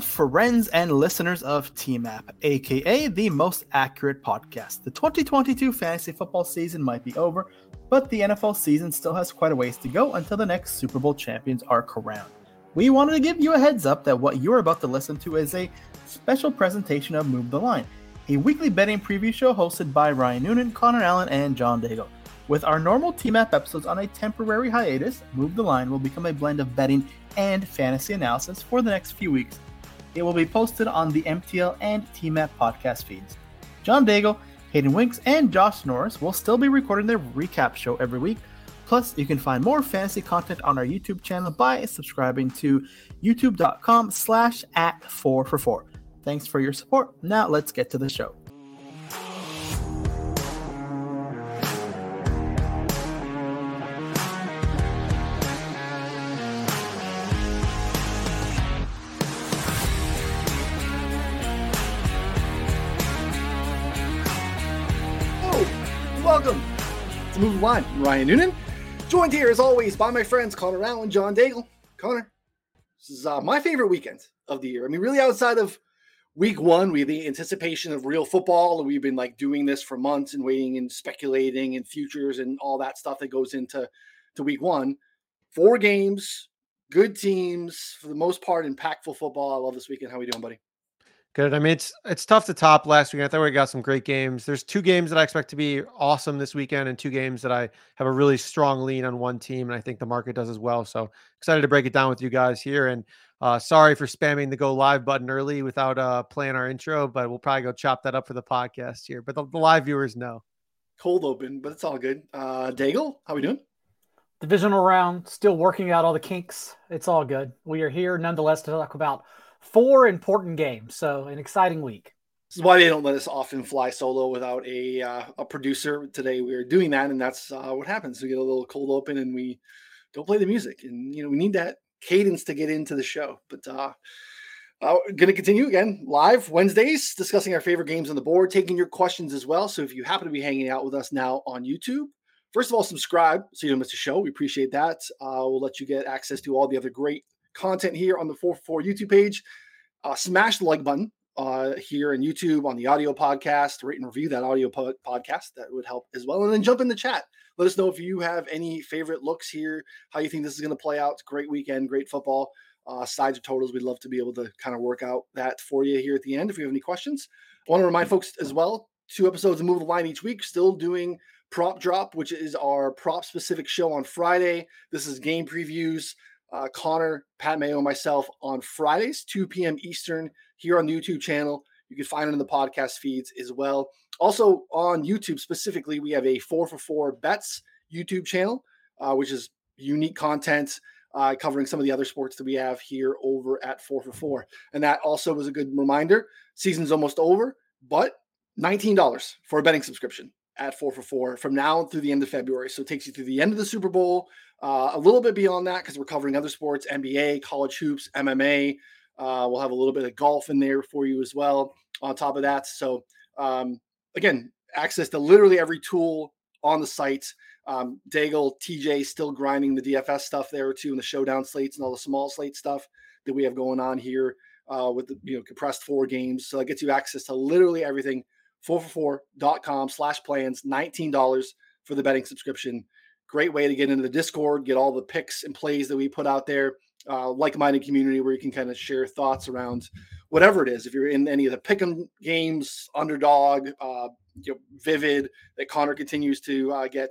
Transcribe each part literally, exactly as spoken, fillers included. Hello, friends and listeners of T M A P, aka the most accurate podcast. The twenty twenty-two fantasy football season might be over, but the N F L season still has quite a ways to go until the next Super Bowl champions are crowned. We wanted to give you a heads up that what you're about to listen to is a special presentation of Move the Line, a weekly betting preview show hosted by Ryan Noonan, Connor Allen, and John Daigle. With our normal T M A P episodes on a temporary hiatus, Move the Line will become a blend of betting and fantasy analysis for the next few weeks. It will be posted on the M T L and T M A P podcast feeds. John Daigle, Hayden Winks, and Josh Norris will still be recording their recap show every week. Plus, you can find more fantasy content on our YouTube channel by subscribing to youtube.com slash at 4for4. Thanks for your support. Now let's get to the show. Move the Line. Ryan Noonan, joined here as always by my friends Connor Allen, John Daigle. Connor, this is uh, my favorite weekend of the year. I mean, really outside of week one, we had the anticipation of real football. We've been like doing this for months and waiting and speculating and futures and all that stuff that goes into to week one. Four games, good teams, for the most part, impactful football. I love this weekend. How are we doing, buddy? Good. I mean, it's it's tough to top last weekend. I thought we got some great games. There's two games that I expect to be awesome this weekend and two games that I have a really strong lean on one team, and I think the market does as well. So excited to break it down with you guys here. And uh, sorry for spamming the go live button early without uh, playing our intro, but we'll probably go chop that up for the podcast here. But the, the live viewers know. Cold open, but it's all good. Uh, Daigle, how we doing? Divisional round, still working out all the kinks. It's all good. We are here nonetheless to talk about four important games, so an exciting week. This is why they don't let us often fly solo without a uh, a producer. Today we are doing that, and that's uh, what happens. We get a little cold open, and we don't play the music. And, you know, we need that cadence to get into the show. But uh, uh, going to continue again, live Wednesdays, discussing our favorite games on the board, taking your questions as well. So if you happen to be hanging out with us now on YouTube, first of all, subscribe so you don't miss a show. We appreciate that. Uh, we'll let you get access to all the other great content here on the four for four YouTube page. Uh, smash the like button uh, here on YouTube on the audio podcast. Rate and review that audio po- podcast. That would help as well. And then jump in the chat. Let us know if you have any favorite looks here, how you think this is going to play out. It's a great weekend, great football. Uh, sides or totals, we'd love to be able to kind of work out that for you here at the end if you have any questions. I want to remind folks as well, two episodes of Move the Line each week, still doing Prop Drop, which is our prop-specific show on Friday. This is game previews. Uh, Connor, Pat Mayo, and myself on Fridays, two p.m. Eastern, here on the YouTube channel. You can find it in the podcast feeds as well. Also on YouTube specifically, we have a four for four Bets YouTube channel, uh, which is unique content uh, covering some of the other sports that we have here over at four for four. And that also was a good reminder. Season's almost over, but nineteen dollars for a betting subscription at four for four from now through the end of February. So it takes you through the end of the Super Bowl, uh, a little bit beyond that because we're covering other sports, N B A, college hoops, M M A. Uh, we'll have a little bit of golf in there for you as well on top of that. So um, again, access to literally every tool on the site. Um, Daigle, T J still grinding the D F S stuff there too, and the showdown slates and all the small slate stuff that we have going on here uh, with the, you know, compressed four games. So that gets you access to literally everything. four for four dot com slash plans, nineteen dollars for the betting subscription. Great way to get into the Discord, get all the picks and plays that we put out there. Uh, like-minded community where you can kind of share thoughts around whatever it is. If you're in any of the pick'em games, underdog, uh, you know, Vivid, that Connor continues to uh, get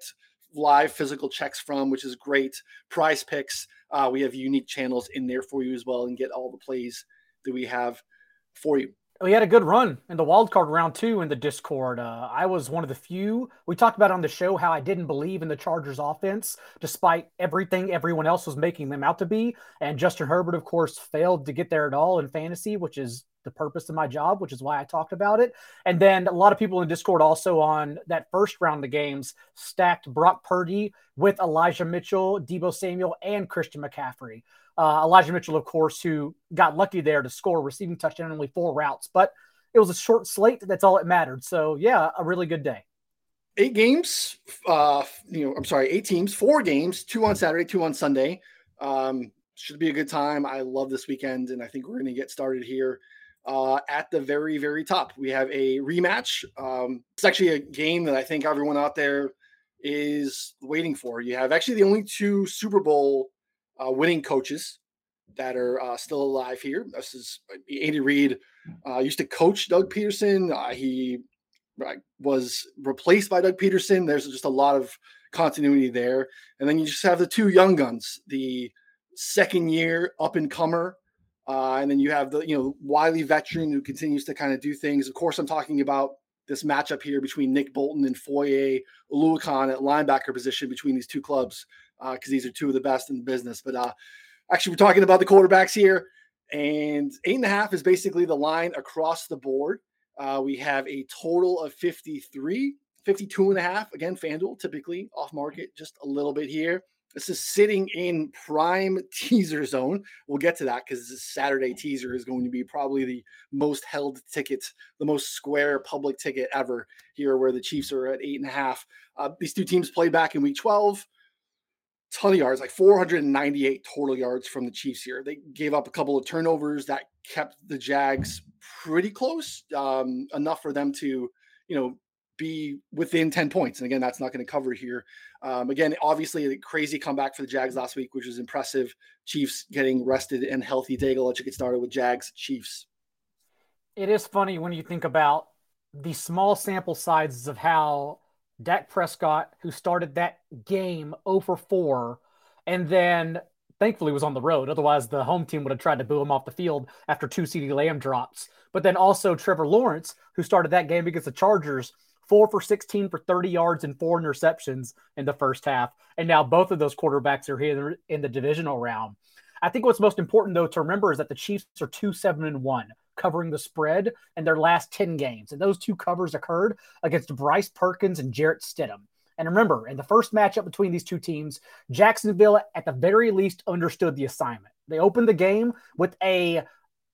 live physical checks from, which is great. Prize picks. Uh, we have unique channels in there for you as well and get all the plays that we have for you. We had a good run in the wildcard round two in the Discord. Uh, I was one of the few. We talked about on the show how I didn't believe in the Chargers offense, despite everything everyone else was making them out to be. And Justin Herbert, of course, failed to get there at all in fantasy, which is the purpose of my job, which is why I talked about it. And then a lot of people in Discord also on that first round of games stacked Brock Purdy with Elijah Mitchell, Debo Samuel, and Christian McCaffrey. Uh, Elijah Mitchell, of course, who got lucky there to score, receiving touchdown in only four routes. But it was a short slate. That's all that mattered. So, yeah, a really good day. Eight games. Uh, you know, I'm sorry, eight teams, four games, two on Saturday, two on Sunday. Um, should be a good time. I love this weekend, and I think we're going to get started here. Uh, at the very, very top, we have a rematch. Um, it's actually a game that I think everyone out there is waiting for. You have actually the only two Super Bowl uh, winning coaches that are uh, still alive here. This is Andy Reid, uh, used to coach Doug Peterson. Uh, he uh, was replaced by Doug Peterson. There's just a lot of continuity there. And then you just have the two young guns, the second year up and comer. Uh, and then you have the, you know, wily veteran who continues to kind of do things. Of course, I'm talking about this matchup here between Nick Bolton and Foye Oluokun at linebacker position between these two clubs, because uh, these are two of the best in the business. But uh, actually, we're talking about the quarterbacks here. And eight and a half is basically the line across the board. Uh, we have a total of fifty-three, fifty-two and a half. Again, FanDuel typically off market just a little bit here. This is sitting in prime teaser zone. We'll get to that because this Saturday teaser is going to be probably the most held ticket, the most square public ticket ever here, where the Chiefs are at eight and a half. Uh, these two teams played back in week twelve. Ton of yards, like four hundred ninety-eight total yards from the Chiefs here. They gave up a couple of turnovers that kept the Jags pretty close, um, enough for them to, you know, be within ten points. And again, that's not going to cover here. Um, again, obviously a crazy comeback for the Jags last week, which was impressive. Chiefs getting rested and healthy. Daigle, let's get started with Jags Chiefs. It is funny when you think about the small sample sizes of how Dak Prescott, who started that game oh for four, and then thankfully was on the road. Otherwise the home team would have tried to boo him off the field after two CeeDee Lamb drops. But then also Trevor Lawrence, who started that game against the Chargers, four for sixteen for thirty yards and four interceptions in the first half. And now both of those quarterbacks are here in the divisional round. I think what's most important, though, to remember is that the Chiefs are two seven and one, covering the spread in their last ten games. And those two covers occurred against Bryce Perkins and Jarrett Stidham. And remember, in the first matchup between these two teams, Jacksonville at the very least understood the assignment. They opened the game with a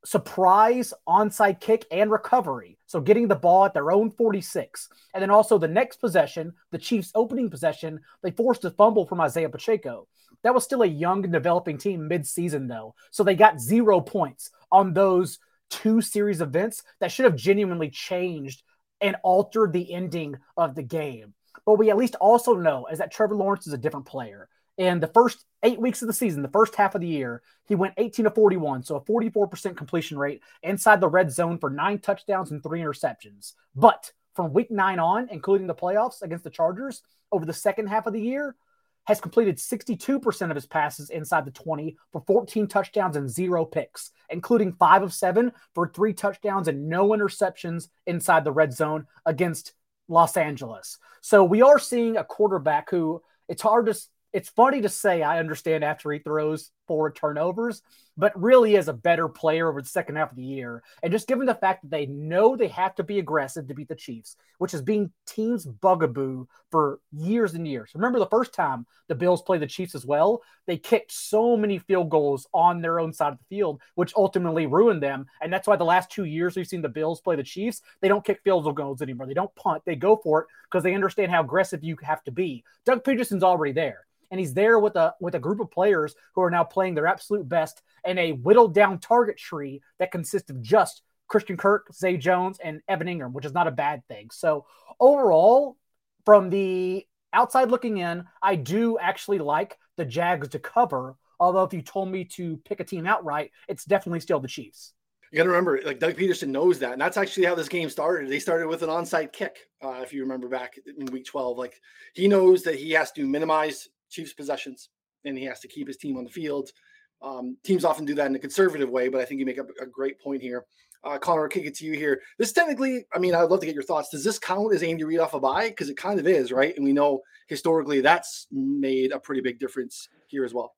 surprise onside kick and recovery. So getting the ball at their own forty-six. And then also the next possession, the Chiefs opening possession, they forced a fumble from Isaiah Pacheco. That was still a young and developing team mid-season though. So they got zero points on those two series events that should have genuinely changed and altered the ending of the game. But we at least also know is that Trevor Lawrence is a different player. In the first eight weeks of the season, the first half of the year, he went eighteen of forty-one, so a forty-four percent completion rate inside the red zone for nine touchdowns and three interceptions. But from week nine on, including the playoffs against the Chargers, over the second half of the year, has completed sixty-two percent of his passes inside the twenty for fourteen touchdowns and zero picks, including five of seven for three touchdowns and no interceptions inside the red zone against Los Angeles. So we are seeing a quarterback who it's hard to... It's funny to say I understand after he throws four turnovers, but really is a better player over the second half of the year. And just given the fact that they know they have to be aggressive to beat the Chiefs, which has been teams' bugaboo for years and years. Remember the first time the Bills played the Chiefs as well? They kicked so many field goals on their own side of the field, which ultimately ruined them. And that's why the last two years we've seen the Bills play the Chiefs, they don't kick field goals anymore. They don't punt. They go for it because they understand how aggressive you have to be. Doug Peterson's already there. And he's there with a with a group of players who are now playing their absolute best and a whittled-down target tree that consists of just Christian Kirk, Zay Jones, and Evan Ingram, which is not a bad thing. So overall, from the outside looking in, I do actually like the Jags to cover, although if you told me to pick a team outright, it's definitely still the Chiefs. You got to remember, like Doug Peterson knows that, and that's actually how this game started. They started with an onside kick, uh, if you remember back in Week twelve. Like he knows that he has to minimize Chiefs possessions, and he has to keep his team on the field. Um, teams often do that in a conservative way, but I think you make a, a great point here. Uh, Connor, I'll kick it to you here. This technically, I mean, I'd love to get your thoughts. Does this count as Andy Reid off a bye? Because it kind of is, right? And we know historically that's made a pretty big difference here as well.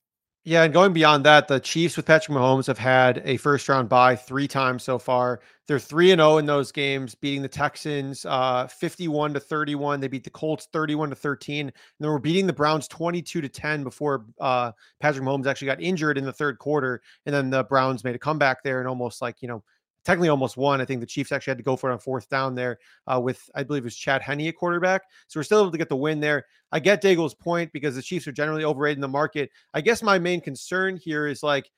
Yeah, and going beyond that, the Chiefs with Patrick Mahomes have had a first-round bye three times so far. They're three and oh in those games, beating the Texans uh, fifty-one to thirty-one. They beat the Colts thirty-one to thirteen. And they were beating the Browns twenty-two to ten before uh, Patrick Mahomes actually got injured in the third quarter. And then the Browns made a comeback there and almost like, you know, technically almost won. I think the Chiefs actually had to go for it on fourth down there uh, with, I believe it was Chad Henne, a quarterback. So we're still able to get the win there. I get Daigle's point because the Chiefs are generally overrated in the market. I guess my main concern here is like,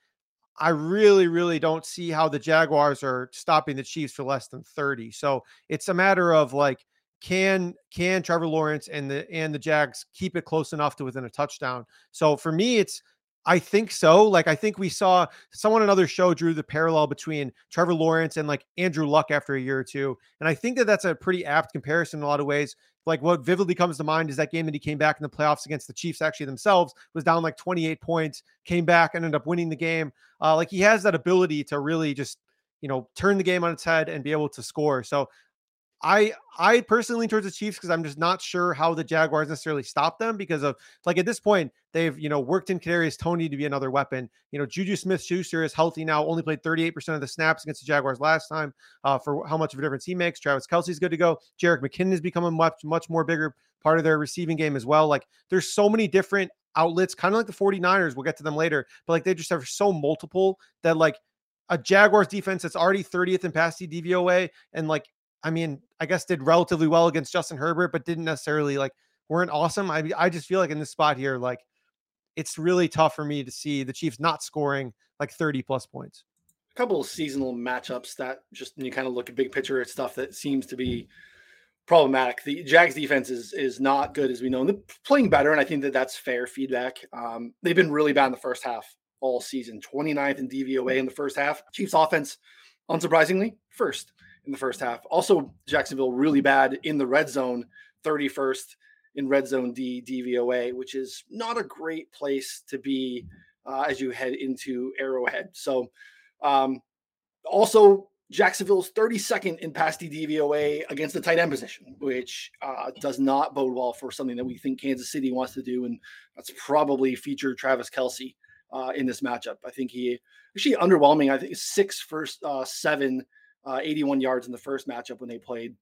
I really, really don't see how the Jaguars are stopping the Chiefs for less than thirty. So it's a matter of like, Can can Trevor Lawrence and the and the Jags keep it close enough to within a touchdown? So for me, it's I think so. Like I think we saw someone on another show drew the parallel between Trevor Lawrence and like Andrew Luck after a year or two, and I think that that's a pretty apt comparison in a lot of ways. Like what vividly comes to mind is that game that he came back in the playoffs against the Chiefs. Actually, themselves was down like twenty-eight points, came back and ended up winning the game. Uh, like he has that ability to really just you know turn the game on its head and be able to score. So. I I personally lean towards the Chiefs because I'm just not sure how the Jaguars necessarily stop them because of like at this point they've you know worked in Kadarius Toney to be another weapon. You know Juju Smith-Schuster is healthy now, only played thirty-eight percent of the snaps against the Jaguars last time uh, for how much of a difference he makes. Travis Kelsey's good to go. Jerick McKinnon has become a much much more bigger part of their receiving game as well. Like there's so many different outlets, kind of like the 49ers. We'll get to them later, but like they just have so multiple that like a Jaguars defense that's already thirtieth in passing D V O A and like. I mean, I guess did relatively well against Justin Herbert, but didn't necessarily like weren't awesome. I I just feel like in this spot here, like it's really tough for me to see the Chiefs not scoring like thirty plus points. A couple of seasonal matchups that just when you kind of look at big picture at stuff that seems to be problematic. The Jags defense is is not good as we know, and they're playing better, and I think that that's fair feedback. Um, they've been really bad in the first half all season, twenty-ninth in D V O A in the first half. Chiefs offense, unsurprisingly, first. In the first half. Also, Jacksonville really bad in the red zone, thirty-first in red zone D D V O A, which is not a great place to be uh, as you head into Arrowhead. So um, also Jacksonville's thirty-second in pass D D V O A against the tight end position, which uh, does not bode well for something that we think Kansas City wants to do. And that's probably feature Travis Kelce uh, in this matchup. I think he actually underwhelming. I think six first uh, seven Uh, eighty-one yards in the first matchup when they played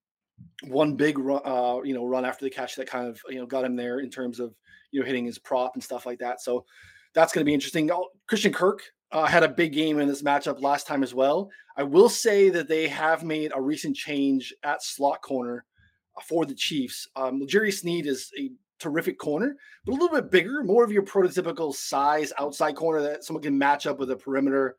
one big, uh, you know, run after the catch that kind of, you know, got him there in terms of, you know, hitting his prop and stuff like that. So that's going to be interesting. Oh, Christian Kirk uh, had a big game in this matchup last time as well. I will say that they have made a recent change at slot corner for the Chiefs. Um, Jerry Sneed is a terrific corner, but a little bit bigger, more of your prototypical size outside corner that someone can match up with a perimeter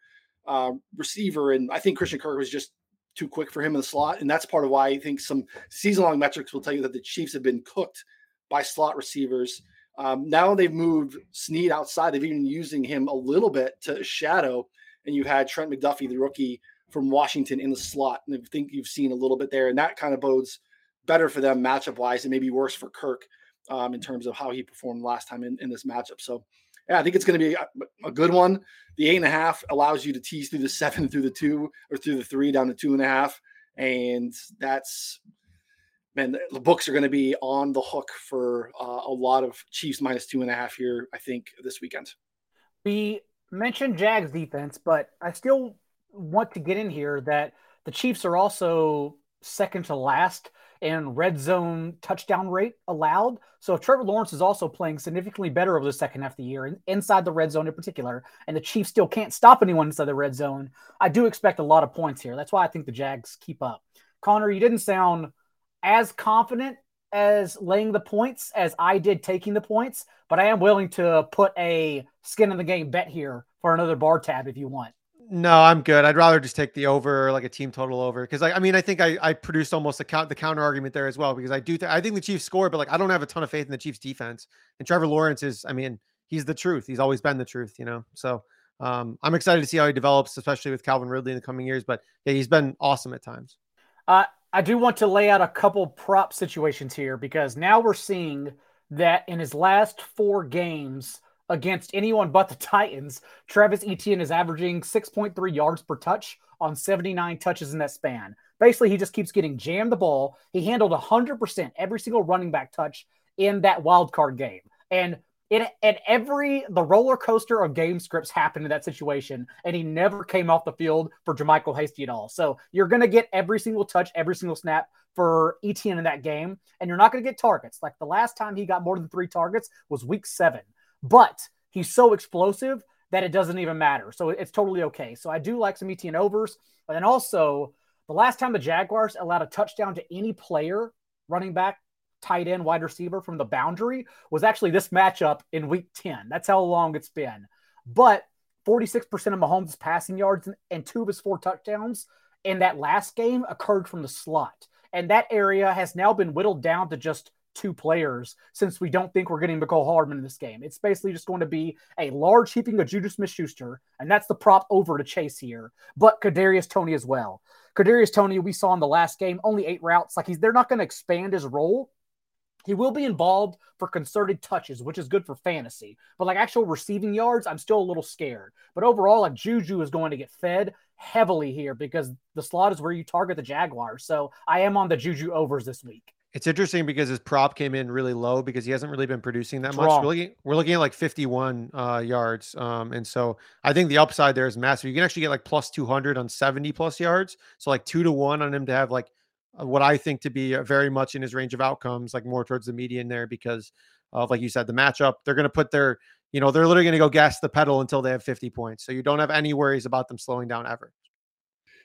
uh, receiver. And I think Christian Kirk was just too quick for him in the slot. And that's part of why I think some season-long metrics will tell you that the Chiefs have been cooked by slot receivers. Um, now they've moved Sneed outside. They've even using him a little bit to shadow. And you had Trent McDuffie, the rookie from Washington, in the slot. And I think you've seen a little bit there. And that kind of bodes better for them matchup-wise and maybe worse for Kirk um, in terms of how he performed last time in, in this matchup. So yeah, I think it's going to be a, a good one. The eight and a half allows you to tease through the seven, through the two, or through the three, down to two and a half. And that's, man, the books are going to be on the hook for uh, a lot of Chiefs minus two and a half here, I think, this weekend. We mentioned Jags defense, but I still want to get in here that the Chiefs are also second to last in red zone touchdown rate allowed. So if Trevor Lawrence is also playing significantly better over the second half of the year and inside the red zone in particular, and the Chiefs still can't stop anyone inside the red zone, I do expect a lot of points here. That's why I think the Jags keep up. Connor, you didn't sound as confident as laying the points as I did taking the points, but I am willing to put a skin in the game bet here for another bar tab if you want. No, I'm good. I'd rather just take the over, like a team total over, because like I mean, I think I I produced almost a count, the counter argument there as well, because I do th- I think the Chiefs score, but like I don't have a ton of faith in the Chiefs defense. And Trevor Lawrence is, I mean, he's the truth. He's always been the truth, you know. So um, I'm excited to see how he develops, especially with Calvin Ridley in the coming years. But yeah, he's been awesome at times. Uh, I do want to lay out a couple prop situations here because now we're seeing that in his last four games. Against anyone but the Titans, Travis Etienne is averaging six point three yards per touch on seventy-nine touches in that span. Basically, he just keeps getting jammed the ball. He handled one hundred percent every single running back touch in that wild card game. And it and every the roller coaster of game scripts happened in that situation, and he never came off the field for Jermichael Hasty at all. So you're going to get every single touch, every single snap for Etienne in that game, and you're not going to get targets. Like the last time he got more than three targets was week seven. But he's so explosive that it doesn't even matter. So it's totally okay. So I do like some E T N overs. But then also, the last time the Jaguars allowed a touchdown to any player, running back, tight end, wide receiver from the boundary was actually this matchup in week ten. That's how long it's been. But forty-six percent of Mahomes' passing yards and two of his four touchdowns in that last game occurred from the slot. And that area has now been whittled down to just two players since we don't think we're getting Mecole Hardman in this game. It's basically just going to be a large heaping of Juju Smith-Schuster, and that's the prop over to chase here, but Kadarius Toney as well. Kadarius Toney, we saw in the last game, only eight routes. Like he's, they're not going to expand his role. He will be involved for concerted touches, which is good for fantasy. But like actual receiving yards, I'm still a little scared. But overall, like Juju is going to get fed heavily here because the slot is where you target the Jaguars. So I am on the Juju overs this week. It's interesting because his prop came in really low because he hasn't really been producing that much. We're looking, we're looking at like fifty-one uh, yards. Um, and so I think the upside there is massive. You can actually get like plus two hundred on seventy plus yards. So like two to one on him to have like what I think to be very much in his range of outcomes, like more towards the median there because of, like you said, the matchup. They're going to put their, you know, they're literally going to go gas the pedal until they have fifty points. So you don't have any worries about them slowing down ever.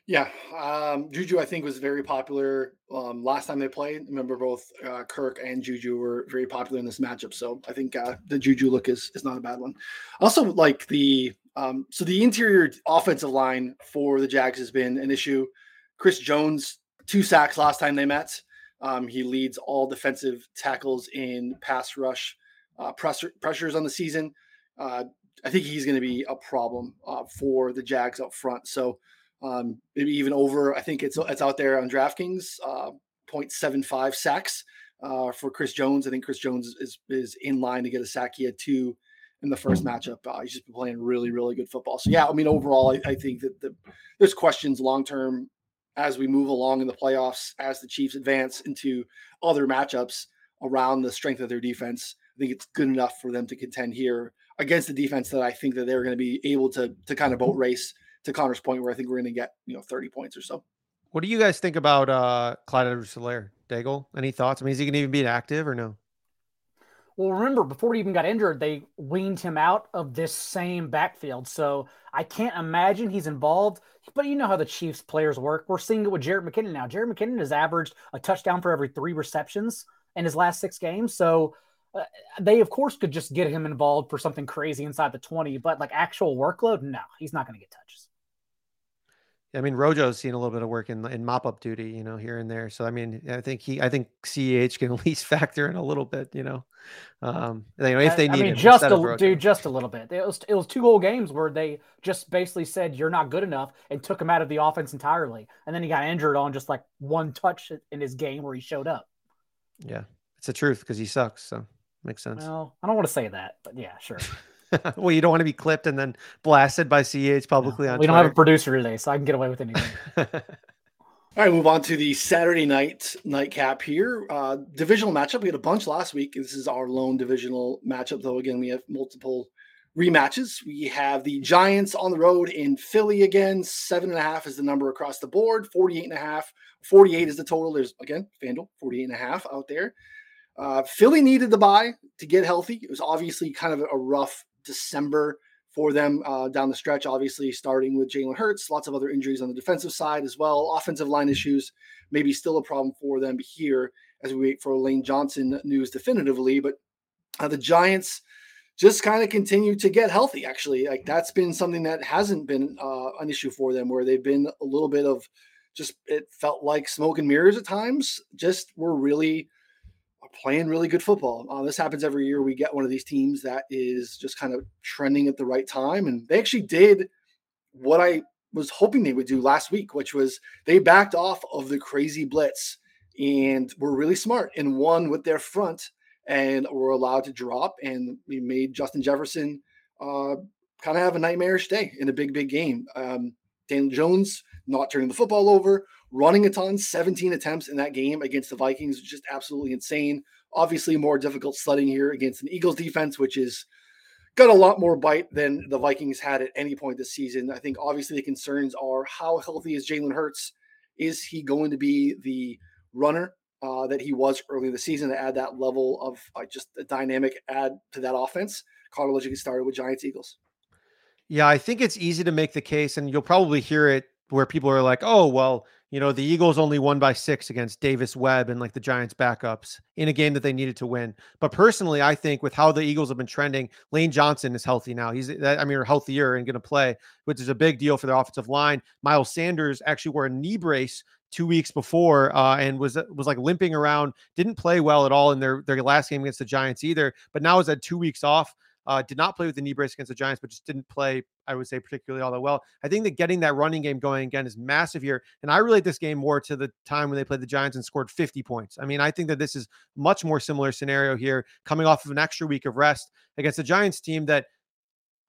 Yeah, um, Juju, I think, was very popular um, last time they played. Remember, both uh, Kirk and Juju were very popular in this matchup. So I think uh, the Juju look is is not a bad one. Also, like the um, so the interior offensive line for the Jags has been an issue. Chris Jones, two sacks last time they met. Um, he leads all defensive tackles in pass rush uh, pressure, pressures on the season. Uh, I think he's going to be a problem uh, for the Jags up front. So. Um, maybe even over, I think it's it's out there on DraftKings, uh, zero point seven five sacks uh, for Chris Jones. I think Chris Jones is is in line to get a sack. He had two in the first matchup. Uh, he's just been playing really, really good football. So, yeah, I mean, overall, I, I think that the, there's questions long-term as we move along in the playoffs, as the Chiefs advance into other matchups around the strength of their defense. I think it's good enough for them to contend here against the defense that I think that they're going to be able to to kind of boat race. To Connor's point, where I think we're going to get, you know, thirty points or so. What do you guys think about uh, Clyde Edwards-Helaire? Daigle, any thoughts? I mean, is he going to even be active or no? Well, remember, before he even got injured, they weaned him out of this same backfield. So I can't imagine he's involved. But you know how the Chiefs players work. We're seeing it with Jerick McKinnon now. Jerick McKinnon has averaged a touchdown for every three receptions in his last six games. So uh, they, of course, could just get him involved for something crazy inside the twenty. But, like, actual workload, no, he's not going to get touches. I mean, Rojo's seen a little bit of work in in mop-up duty, you know, here and there. So, I mean, I think he, I think C E H can at least factor in a little bit, you know, um, you know, if they I, need I mean, it. Just a, dude, just a little bit. It was it was two whole games where they just basically said you're not good enough and took him out of the offense entirely, and then he got injured on just like one touch in his game where he showed up. Yeah, it's the truth because he sucks. So makes sense. Well, I don't want to say that, but yeah, sure. Well, you don't want to be clipped and then blasted by C H publicly no, on we Twitter. We don't have a producer today, so I can get away with anything. All right, move on to the Saturday night nightcap here. Uh, divisional matchup. We had a bunch last week. This is our lone divisional matchup, though. Again, we have multiple rematches. We have the Giants on the road in Philly again. Seven and a half is the number across the board. forty-eight and a half. forty-eight is the total. There's, again, FanDuel, forty-eight and a half out there. Uh, Philly needed the bye to get healthy. It was obviously kind of a rough December for them uh, down the stretch, obviously starting with Jalen Hurts, lots of other injuries on the defensive side as well. Offensive line issues, maybe still a problem for them here as we wait for Lane Johnson news definitively, but uh, the Giants just kind of continue to get healthy. Actually, like that's been something that hasn't been uh, an issue for them where they've been a little bit of just, it felt like smoke and mirrors at times, just were really playing really good football. Uh, this happens every year. We get one of these teams that is just kind of trending at the right time. And they actually did what I was hoping they would do last week, which was they backed off of the crazy blitz and were really smart and won with their front and were allowed to drop. And we made Justin Jefferson uh, kind of have a nightmarish day in a big, big game. Um, Daniel Jones not turning the football over, running a ton, seventeen attempts in that game against the Vikings, just absolutely insane. Obviously more difficult sledding here against an Eagles defense, which is got a lot more bite than the Vikings had at any point this season. I think obviously the concerns are how healthy is Jalen Hurts? Is he going to be the runner uh, that he was early in the season to add that level of uh, just a dynamic add to that offense? Chronologically started with Giants Eagles. Yeah, I think it's easy to make the case, and you'll probably hear it where people are like, oh, well, you know, the Eagles only won by six against Davis Webb and like the Giants backups in a game that they needed to win. But personally, I think with how the Eagles have been trending, Lane Johnson is healthy now. He's, I mean, healthier and going to play, which is a big deal for their offensive line. Miles Sanders actually wore a knee brace two weeks before uh, and was, was like limping around, didn't play well at all in their, their last game against the Giants either, but now is at two weeks off. Uh, did not play with the knee brace against the Giants, but just didn't play, I would say, particularly all that well. I think that getting that running game going again is massive here. And I relate this game more to the time when they played the Giants and scored fifty points. I mean, I think that this is much more similar scenario here, coming off of an extra week of rest against the Giants team that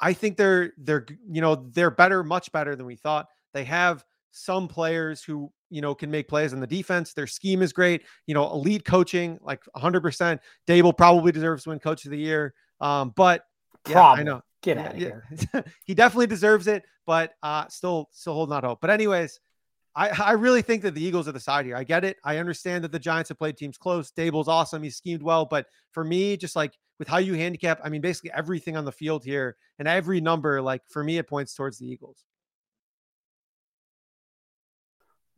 I think they're, they're, you know, they're better, much better than we thought. They have some players who, you know, can make plays on the defense. Their scheme is great. You know, elite coaching, like one hundred percent. Daigle probably deserves to win coach of the year. Um, but yeah, Problem. I know. Get out of here. He definitely deserves it, but uh, still, still holding out hope. But anyways, I, I really think that the Eagles are the side here. I get it. I understand that the Giants have played teams close. Daible's awesome. He schemed well, but for me, just like with how you handicap, I mean, basically everything on the field here and every number, like for me, it points towards the Eagles.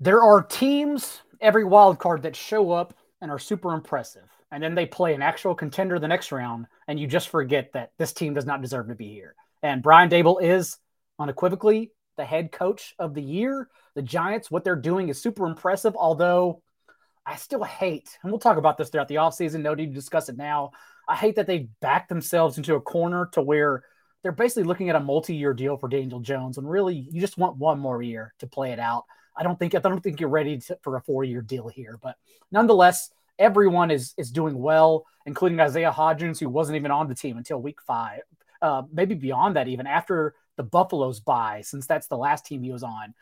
There are teams every wild card that show up and are super impressive, and then they play an actual contender the next round, and you just forget that this team does not deserve to be here. And Brian Daigle is unequivocally the head coach of the year. The Giants, what they're doing is super impressive, although I still hate, and we'll talk about this throughout the offseason, no need to discuss it now, I hate that they backed themselves into a corner to where they're basically looking at a multi-year deal for Daniel Jones, and really you just want one more year to play it out. I don't think I don't think you're ready to, for a four-year deal here. But nonetheless, everyone is is doing well, including Isaiah Hodgins, who wasn't even on the team until week five, uh, maybe beyond that even, after the Buffalo's bye, since that's the last team he was on.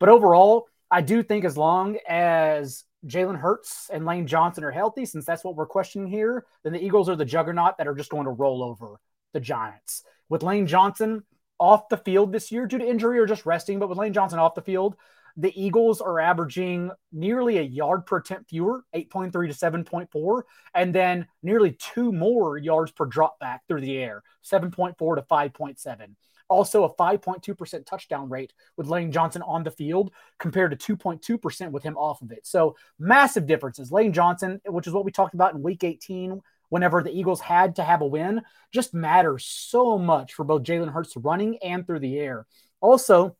But overall, I do think as long as Jalen Hurts and Lane Johnson are healthy, since that's what we're questioning here, then the Eagles are the juggernaut that are just going to roll over the Giants. With Lane Johnson off the field this year due to injury or just resting, but with Lane Johnson off the field, the Eagles are averaging nearly a yard per attempt fewer, eight point three to seven point four, and then nearly two more yards per drop back through the air, seven point four to five point seven. Also a five point two percent touchdown rate with Lane Johnson on the field compared to two point two percent with him off of it. So massive differences. Lane Johnson, which is what we talked about in week eighteen, whenever the Eagles had to have a win, just matters so much for both Jalen Hurts running and through the air. Also,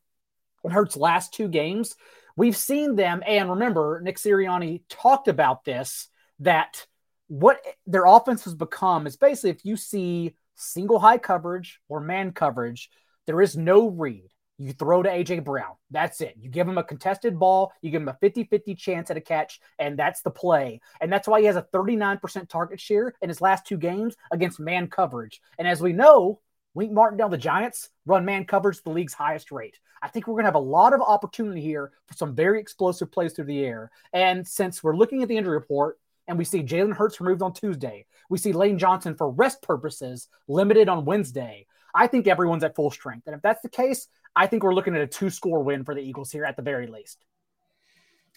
in Hurts' last two games, we've seen them, and remember, Nick Sirianni talked about this, that what their offense has become is basically if you see single high coverage or man coverage, there is no read. You throw to A J Brown. That's it. You give him a contested ball, you give him a fifty-fifty chance at a catch, and that's the play. And that's why he has a thirty-nine percent target share in his last two games against man coverage. And as we know, Wink Martindale, the Giants, run man coverage the league's highest rate. I think we're going to have a lot of opportunity here for some very explosive plays through the air. And since we're looking at the injury report and we see Jalen Hurts removed on Tuesday, we see Lane Johnson for rest purposes limited on Wednesday, I think everyone's at full strength. And if that's the case, I think we're looking at a two-score win for the Eagles here at the very least.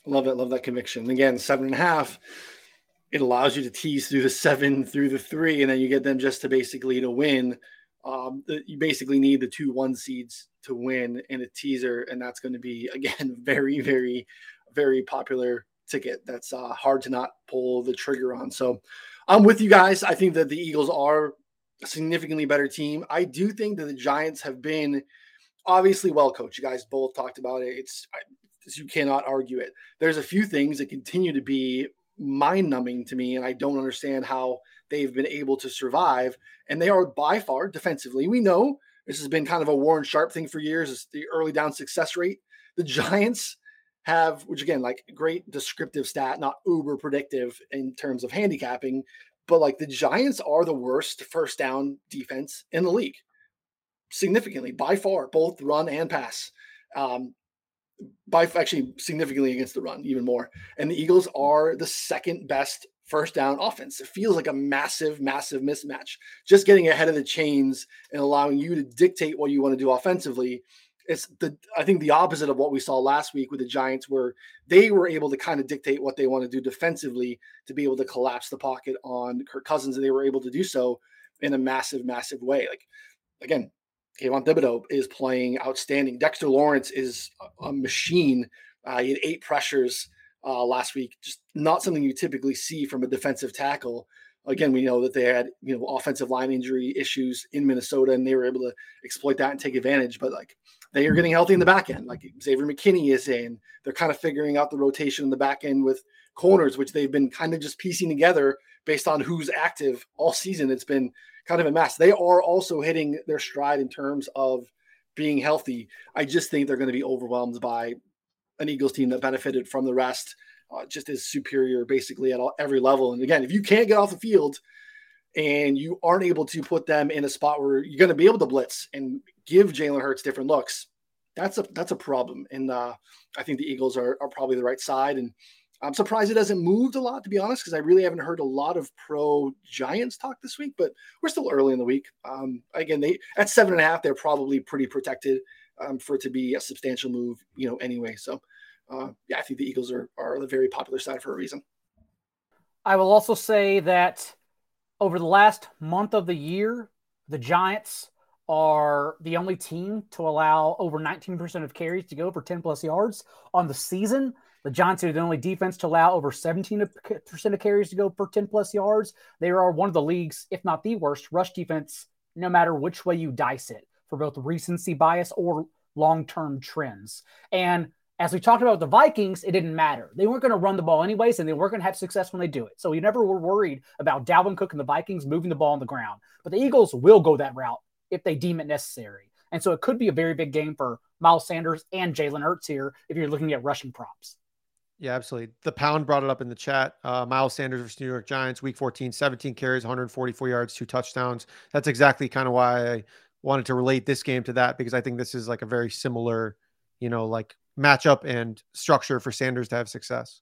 Love it. Love that conviction. Again, seven and a half. It allows you to tease through the seven, through the three, and then you get them just to basically to win. Um, you basically need the two one seeds to win in a teaser, and that's going to be, again, very, very, very popular ticket. That's uh, hard to not pull the trigger on. So I'm with you guys. I think that the Eagles are a significantly better team. I do think that the Giants have been obviously well coached. You guys both talked about it. It's, I, you cannot argue it. There's a few things that continue to be mind-numbing to me, and I don't understand how they've been able to survive, and they are by far defensively. We know this has been kind of a Warren Sharp thing for years. It's the early down success rate. The Giants have, which again, like great descriptive stat, not uber predictive in terms of handicapping, but like the Giants are the worst first down defense in the league, significantly by far, both run and pass. Um, by actually significantly against the run, even more. And the Eagles are the second best first down offense. It feels like a massive, massive mismatch. Just getting ahead of the chains and allowing you to dictate what you want to do offensively. It's the, I think the opposite of what we saw last week with the Giants, where they were able to kind of dictate what they want to do defensively to be able to collapse the pocket on Kirk Cousins. And they were able to do so in a massive, massive way. Like, again, Kayvon Thibodeau is playing outstanding. Dexter Lawrence is a, a machine. Uh, he had eight pressures uh, last week. Just not something you typically see from a defensive tackle. Again, we know that they had, you know, offensive line injury issues in Minnesota, and they were able to exploit that and take advantage. But like, they are getting healthy in the back end. Like Xavier McKinney is in. They're kind of figuring out the rotation in the back end with corners, which they've been kind of just piecing together based on who's active all season. It's been kind of a mess. They are also hitting their stride in terms of being healthy. I just think they're going to be overwhelmed by an Eagles team that benefited from the rest, uh, just as superior basically at all, every level. And again, if you can't get off the field and you aren't able to put them in a spot where you're going to be able to blitz and give Jalen Hurts different looks, that's a, that's a problem. And uh, I think the Eagles are, are probably the right side. And I'm surprised it hasn't moved a lot, to be honest, because I really haven't heard a lot of pro-Giants talk this week, but we're still early in the week. Um, again, they at seven and a half, they're probably pretty protected um, for it to be a substantial move, you know, anyway. So, uh, yeah, I think the Eagles are, are the very popular side for a reason. I will also say that over the last month of the year, the Giants are the only team to allow over nineteen percent of carries to go for ten-plus yards on the season. The Giants are the only defense to allow over seventeen percent of carries to go for ten-plus yards. They are one of the league's, if not the worst, rush defense, no matter which way you dice it, for both recency bias or long-term trends. And as we talked about with the Vikings, it didn't matter. They weren't going to run the ball anyways, and they weren't going to have success when they do it. So you never were worried about Dalvin Cook and the Vikings moving the ball on the ground. But the Eagles will go that route if they deem it necessary. And so it could be a very big game for Miles Sanders and Jalen Hurts here if you're looking at rushing props. Yeah, absolutely. The Pound brought it up in the chat. Uh, Miles Sanders versus New York Giants, week fourteen, seventeen carries, one hundred forty-four yards, two touchdowns. That's exactly kind of why I wanted to relate this game to that, because I think this is like a very similar, you know, like matchup and structure for Sanders to have success.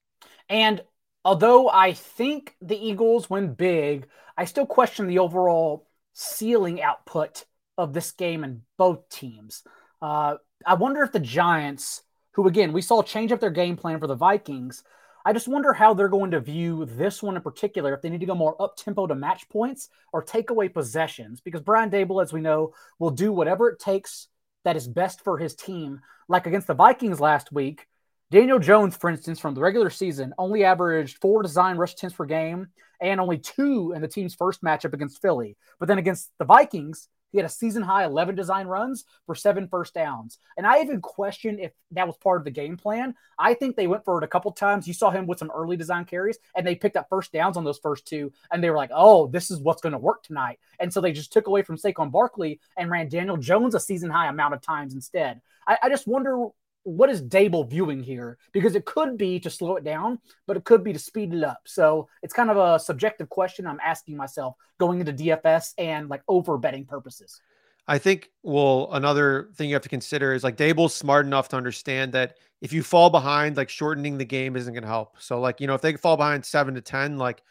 And although I think the Eagles win big, I still question the overall ceiling output of this game in both teams. Uh, I wonder if the Giants, who, again, we saw change up their game plan for the Vikings, I just wonder how they're going to view this one in particular, if they need to go more up-tempo to match points or take away possessions, because Brian Daigle, as we know, will do whatever it takes that is best for his team. Like against the Vikings last week, Daniel Jones, for instance, from the regular season, only averaged four design rush attempts per game and only two in the team's first matchup against Philly. But then against the Vikings, he had a season-high eleven design runs for seven first downs. And I even question if that was part of the game plan. I think they went for it a couple times. You saw him with some early design carries, and they picked up first downs on those first two, and they were like, oh, this is what's going to work tonight. And so they just took away from Saquon Barkley and ran Daniel Jones a season-high amount of times instead. I, I just wonder what is Dable viewing here, because it could be to slow it down, but it could be to speed it up. So it's kind of a subjective question I'm asking myself going into D F S and like over betting purposes. I think, well, another thing you have to consider is like Dable's smart enough to understand that if you fall behind, like shortening the game isn't going to help. So like, you know, if they fall behind seven to ten, like,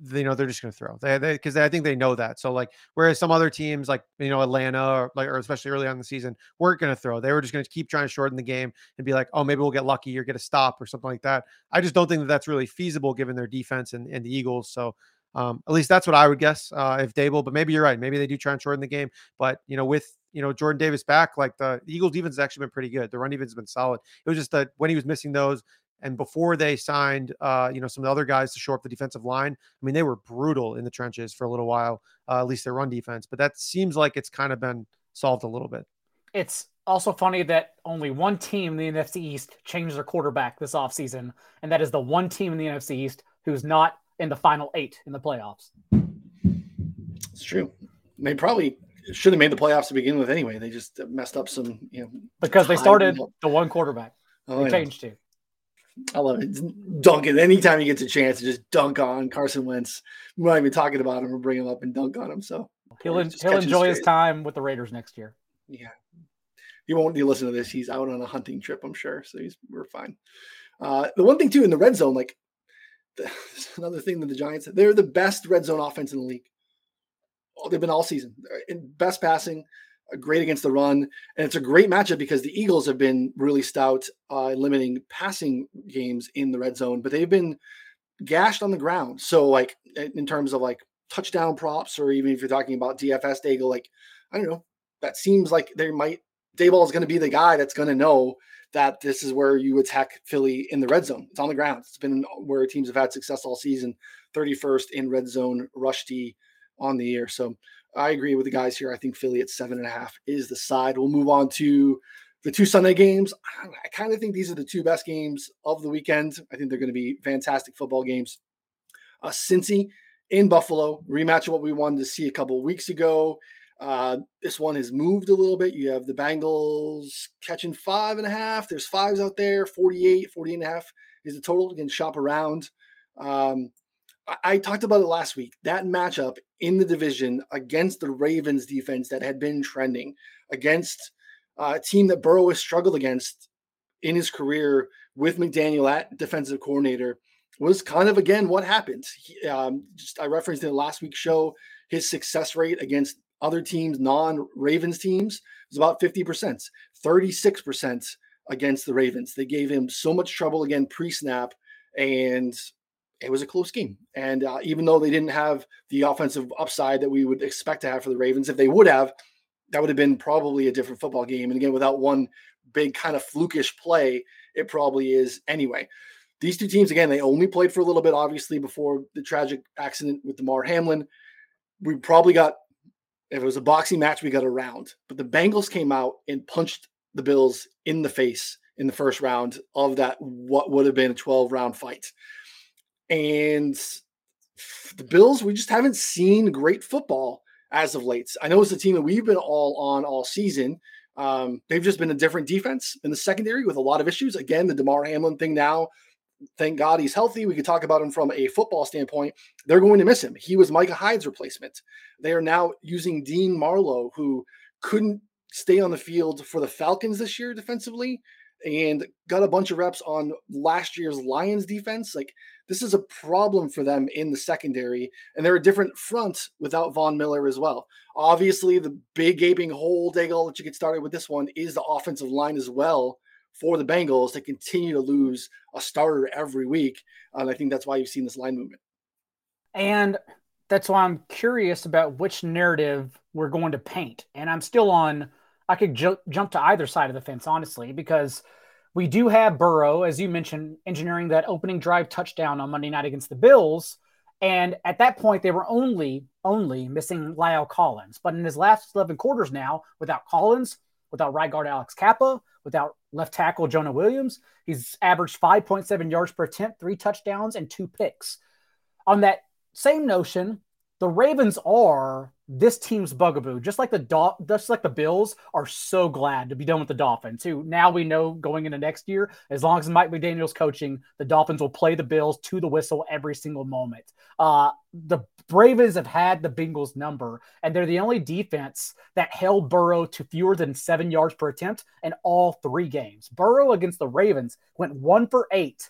they, you know, they're just going to throw they, they, cause they, I think they know that. So like, whereas some other teams like, you know, Atlanta or like, or especially early on in the season, weren't going to throw. They were just going to keep trying to shorten the game and be like, oh, maybe we'll get lucky or get a stop or something like that. I just don't think that that's really feasible given their defense and, and the Eagles. So um, at least that's what I would guess uh, if Dable, but maybe you're right. Maybe they do try and shorten the game, but you know, with, you know, Jordan Davis back, like the, the Eagles defense has actually been pretty good. The run defense has been solid. It was just that when he was missing those, and before they signed, uh, you know, some of the other guys to shore up the defensive line, I mean, they were brutal in the trenches for a little while, uh, at least their run defense. But that seems like it's kind of been solved a little bit. It's also funny that only one team in the N F C East changed their quarterback this offseason, and that is the one team in the N F C East who's not in the final eight in the playoffs. It's true. They probably should have made the playoffs to begin with anyway. They just messed up some, you know. Because they started and... the one quarterback. Oh, they yeah. changed to. I love it. Dunking. Anytime he gets a chance to just dunk on Carson Wentz, we're not even talking about him or bring him up and dunk on him. So he'll, he'll enjoy his time with the Raiders next year. Yeah. He won't be listening to this. He's out on a hunting trip, I'm sure. So he's, we're fine. Uh, the one thing too, in the red zone, like the, another thing that the Giants, they're the best red zone offense in the league. Oh, they've been all season in best passing, great against the run, and it's a great matchup because the Eagles have been really stout uh, limiting passing games in the red zone, but they've been gashed on the ground. So like in terms of like touchdown props, or even if you're talking about D F S Daigle, like, I don't know, that seems like they might, Dayball is going to be the guy that's going to know that this is where you attack Philly in the red zone. It's on the ground. It's been where teams have had success all season, thirty-first in red zone, rush D on the year. So I agree with the guys here. I think Philly at seven and a half is the side. We'll move on to the two Sunday games. I kind of think these are the two best games of the weekend. I think they're going to be fantastic football games. Uh, Cincy in Buffalo, rematch of what we wanted to see a couple of weeks ago. Uh, this one has moved a little bit. You have the Bengals catching five and a half. There's fives out there. forty-eight, forty and a half is the total. You can shop around. Um, I, I talked about it last week. That matchup in the division against the Ravens defense that had been trending, against uh, a team that Burrow has struggled against in his career with McDaniel at defensive coordinator, was kind of, again, what happened. He, um, just, I referenced in the last week's show, his success rate against other teams, non-Ravens teams, is about fifty percent, thirty-six percent against the Ravens. They gave him so much trouble, again, pre-snap, and it was a close game. And uh, even though they didn't have the offensive upside that we would expect to have for the Ravens, if they would have, that would have been probably a different football game. And again, without one big kind of flukish play, it probably is anyway. These two teams, again, they only played for a little bit, obviously, before the tragic accident with Damar Hamlin. We probably got, if it was a boxing match, we got a round. But the Bengals came out and punched the Bills in the face in the first round of that, what would have been a twelve-round fight. And the Bills, we just haven't seen great football as of late. I know it's a team that we've been all on all season. Um, they've just been a different defense in the secondary with a lot of issues. Again, the Damar Hamlin thing now, thank God he's healthy. We could talk about him from a football standpoint. They're going to miss him. He was Micah Hyde's replacement. They are now using Dean Marlowe, who couldn't stay on the field for the Falcons this year defensively and got a bunch of reps on last year's Lions defense. Like, this is a problem for them in the secondary, and they're a different front without Von Miller as well. Obviously, the big gaping hole, Daigle, that you get started with this one is the offensive line as well. For the Bengals, they continue to lose a starter every week. And I think that's why you've seen this line movement. And that's why I'm curious about which narrative we're going to paint. And I'm still on, I could ju- jump to either side of the fence, honestly, because we do have Burrow, as you mentioned, engineering that opening drive touchdown on Monday night against the Bills. And at that point, they were only, only missing La'el Collins. But in his last eleven quarters now, without Collins, without right guard Alex Kappa, without left tackle Jonah Williams, he's averaged five point seven yards per attempt, three touchdowns, and two picks. On that same notion, the Ravens are this team's bugaboo, just like the Do- just like the Bills are so glad to be done with the Dolphins, who now we know going into next year, as long as Mike McDaniel's coaching, the Dolphins will play the Bills to the whistle every single moment. Uh, the Ravens have had the Bengals number, and they're the only defense that held Burrow to fewer than seven yards per attempt in all three games. Burrow against the Ravens went one for eight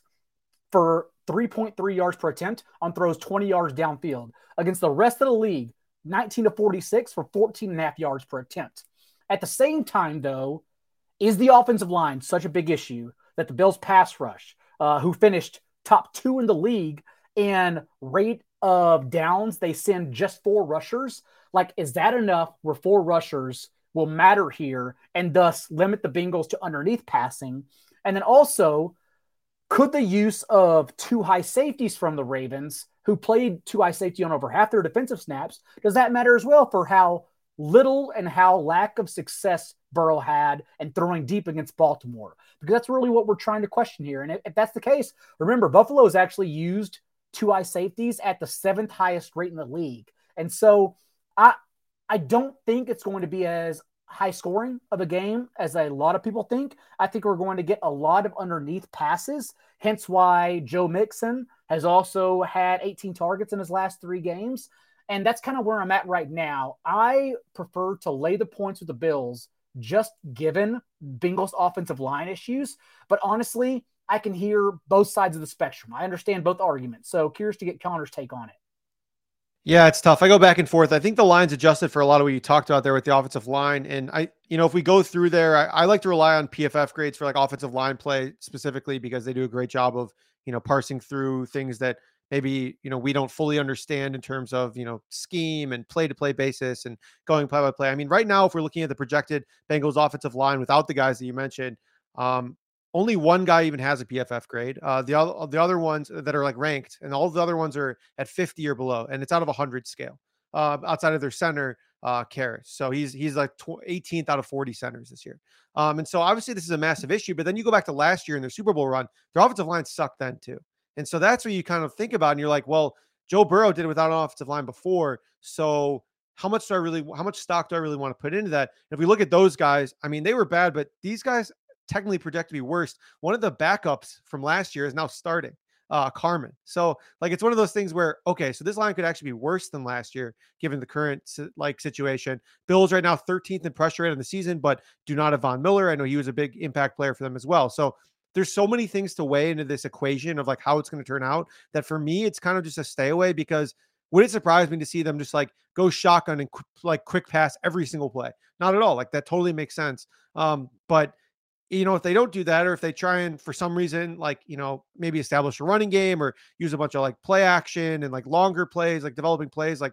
for three point three yards per attempt on throws twenty yards downfield. Against the rest of the league, nineteen to forty-six for fourteen and a half yards per attempt. At the same time, though, is the offensive line such a big issue that the Bills pass rush, uh, who finished top two in the league in rate of downs, they send just four rushers. Like, is that enough where four rushers will matter here and thus limit the Bengals to underneath passing? And then also, could the use of two high safeties from the Ravens, who played two high safety on over half their defensive snaps, does that matter as well for how little and how lack of success Burrow had and throwing deep against Baltimore? Because that's really what we're trying to question here. And if that's the case, remember, Buffalo has actually used two high safeties at the seventh highest rate in the league. And so I I don't think it's going to be as high scoring of a game as a lot of people think. I think we're going to get a lot of underneath passes, hence why Joe Mixon has also had eighteen targets in his last three games. And that's kind of where I'm at right now. I prefer to lay the points with the Bills just given Bengals offensive line issues. But honestly, I can hear both sides of the spectrum. I understand both arguments. So curious to get Connor's take on it. Yeah, it's tough. I go back and forth. I think the line's adjusted for a lot of what you talked about there with the offensive line. And I, you know, if we go through there, I, I like to rely on P F F grades for like offensive line play specifically, because they do a great job of, you know, parsing through things that maybe, you know, we don't fully understand in terms of, you know, scheme and play to play basis and going play by play. I mean, right now, if we're looking at the projected Bengals offensive line without the guys that you mentioned, um, only one guy even has a P F F grade. Uh, the other, the other ones that are like ranked, and all the other ones are at fifty or below, and it's out of a hundred scale, uh, outside of their center, uh, Karras. So he's, he's like eighteenth out of forty centers this year. Um, and so obviously this is a massive issue, but then you go back to last year in their Super Bowl run, their offensive line sucked then too. And so that's what you kind of think about. And you're like, well, Joe Burrow did it without an offensive line before. So how much do I really, how much stock do I really want to put into that? And if we look at those guys, I mean, they were bad, but these guys technically project to be worse. One of the backups from last year is now starting, uh, Carmen. So like, it's one of those things where, okay, so this line could actually be worse than last year, given the current like situation. Bills right now, thirteenth in pressure rate in the season, but do not have Von Miller. I know he was a big impact player for them as well. So there's so many things to weigh into this equation of like how it's going to turn out that for me, it's kind of just a stay away, because would it surprise me to see them just like go shotgun and qu- like quick pass every single play? Not at all. Like that totally makes sense. Um, but you know, if they don't do that, or if they try and for some reason, like, you know, maybe establish a running game or use a bunch of like play action and like longer plays, like developing plays, like,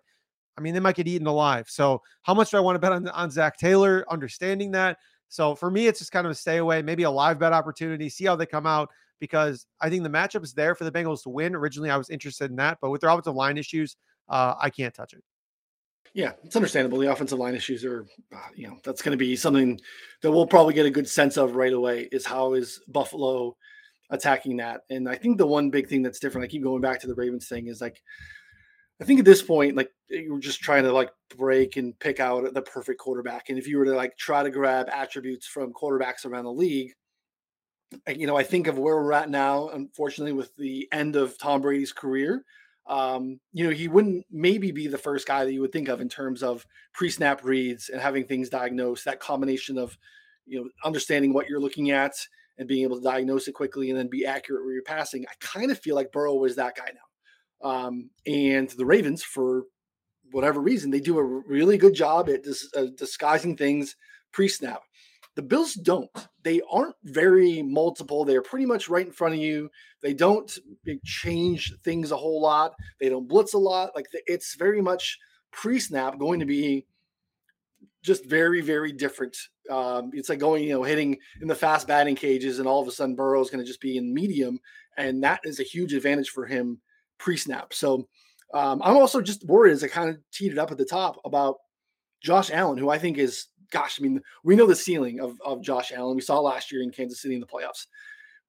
I mean, they might get eaten alive. So how much do I want to bet on, on Zach Taylor, understanding that? So for me, it's just kind of a stay away, maybe a live bet opportunity, see how they come out, because I think the matchup is there for the Bengals to win. Originally, I was interested in that, but with their offensive line issues, uh, I can't touch it. Yeah, it's understandable. The offensive line issues are, uh, you know, that's going to be something that we'll probably get a good sense of right away, is how is Buffalo attacking that. And I think the one big thing that's different, I keep going back to the Ravens thing, is like, I think at this point, like we're just trying to like break and pick out the perfect quarterback. And if you were to like try to grab attributes from quarterbacks around the league, you know, I think of where we're at now, unfortunately, with the end of Tom Brady's career, um, you know, he wouldn't maybe be the first guy that you would think of in terms of pre-snap reads and having things diagnosed, that combination of, you know, understanding what you're looking at and being able to diagnose it quickly and then be accurate where you're passing. I kind of feel like Burrow was that guy now. Um, and the Ravens, for whatever reason, they do a really good job at dis- uh, disguising things pre-snap. The Bills don't. They aren't very multiple. They are pretty much right in front of you. They don't change things a whole lot. They don't blitz a lot. Like the, it's very much pre-snap going to be just very, very different. Um, it's like going, you know, hitting in the fast batting cages, and all of a sudden Burrow is going to just be in medium, and that is a huge advantage for him pre-snap. So um, I'm also just worried, as I kind of teed it up at the top, about Josh Allen, who I think is, gosh, I mean, we know the ceiling of, of Josh Allen. We saw last year in Kansas City in the playoffs.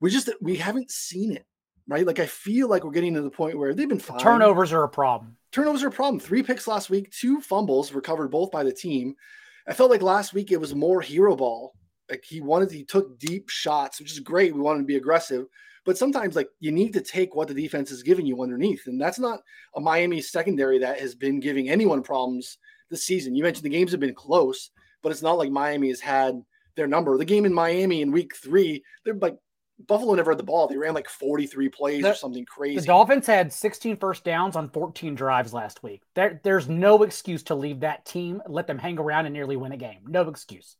We just, we haven't seen it, right? Like I feel like we're getting to the point where they've been fine. Turnovers are a problem. Turnovers are a problem. Three picks last week, two fumbles recovered both by the team. I felt like last week it was more hero ball. Like he wanted, he took deep shots, which is great. We wanted to be aggressive. But sometimes, like, you need to take what the defense is giving you underneath. And that's not a Miami secondary that has been giving anyone problems this season. You mentioned the games have been close, but it's not like Miami has had their number. The game in Miami in week three, they're like, Buffalo never had the ball. They ran like forty-three plays the, or something crazy. The Dolphins had sixteen first downs on fourteen drives last week. There, there's no excuse to leave that team, let them hang around and nearly win a game. No excuse.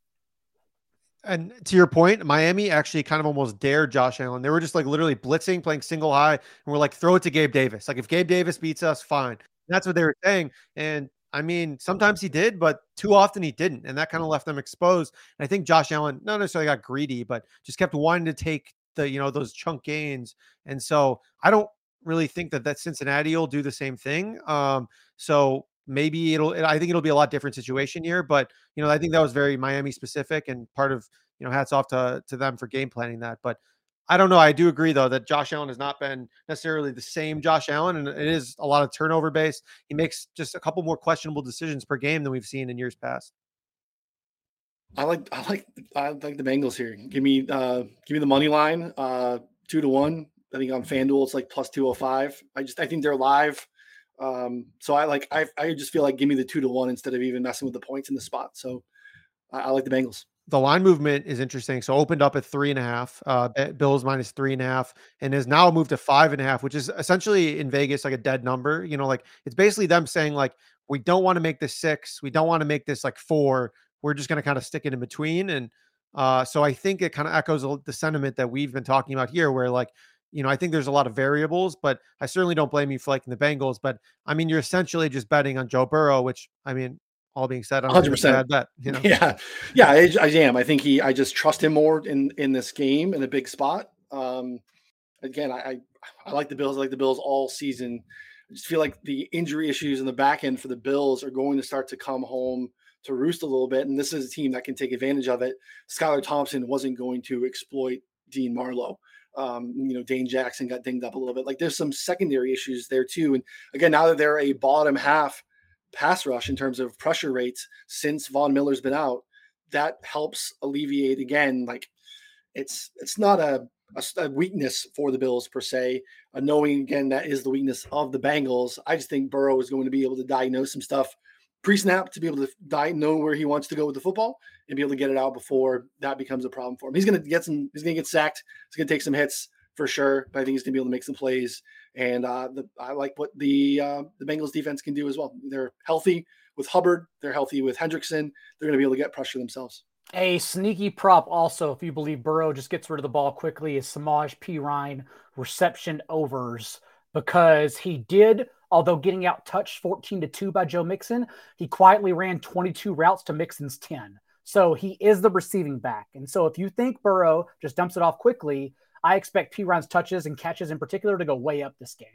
And to your point, Miami actually kind of almost dared Josh Allen. They were just like literally blitzing, playing single high, and we're like, throw it to Gabe Davis. Like if Gabe Davis beats us, fine. And that's what they were saying. And I mean, sometimes he did, but too often he didn't. And that kind of left them exposed. And I think Josh Allen not necessarily got greedy, but just kept wanting to take the, you know, those chunk gains. And so I don't really think that that Cincinnati will do the same thing. Um, so Maybe it'll, I think it'll be a lot different situation here, but you know, I think that was very Miami specific and part of, you know, hats off to, to them for game planning that, but I don't know. I do agree though, that Josh Allen has not been necessarily the same Josh Allen, and it is a lot of turnover based. He makes just a couple more questionable decisions per game than we've seen in years past. I like, I like, I like the Bengals here. Give me, uh, give me the money line, uh, two to one. I think on FanDuel, it's like plus two oh five. I just, I think they're live. Um, so I like, I, I just feel like give me the two to one instead of even messing with the points in the spot. So I, I like the Bengals. The line movement is interesting. So opened up at three and a half, uh, Bills minus three and a half, and has now moved to five and a half, which is essentially in Vegas, like a dead number, you know, like it's basically them saying like, we don't want to make this six. We don't want to make this like four. We're just going to kind of stick it in between. And, uh, so I think it kind of echoes the sentiment that we've been talking about here, where like, you know, I think there's a lot of variables, but I certainly don't blame you for liking the Bengals. But I mean, you're essentially just betting on Joe Burrow, which, I mean, all being said, I'm one hundred percent bet. You know? Yeah, yeah, I, I am. I think he. I just trust him more in in this game in a big spot. Um, again, I, I I like the Bills. I like the Bills all season. I just feel like the injury issues in the back end for the Bills are going to start to come home to roost a little bit, and this is a team that can take advantage of it. Skylar Thompson wasn't going to exploit Dean Marlowe. Um, you know, Dane Jackson got dinged up a little bit. Like, there's some secondary issues there too. And again, now that they're a bottom half pass rush in terms of pressure rates since Von Miller's been out, that helps alleviate again. Like, it's it's not a, a, a weakness for the Bills per se. Uh, knowing again that is the weakness of the Bengals, I just think Burrow is going to be able to diagnose some stuff pre-snap, to be able to die, know where he wants to go with the football and be able to get it out before that becomes a problem for him. He's going to get some, he's going to get sacked. He's going to take some hits for sure, but I think he's going to be able to make some plays. And uh, the, I like what the uh, the Bengals defense can do as well. They're healthy with Hubbard. They're healthy with Hendrickson. They're going to be able to get pressure themselves. A sneaky prop also, if you believe Burrow just gets rid of the ball quickly, is Samaje Perine reception overs, because he did, although getting out touched fourteen to two by Joe Mixon, he quietly ran twenty-two routes to Mixon's ten. So he is the receiving back. And so if you think Burrow just dumps it off quickly, I expect Perine's touches and catches in particular to go way up this game.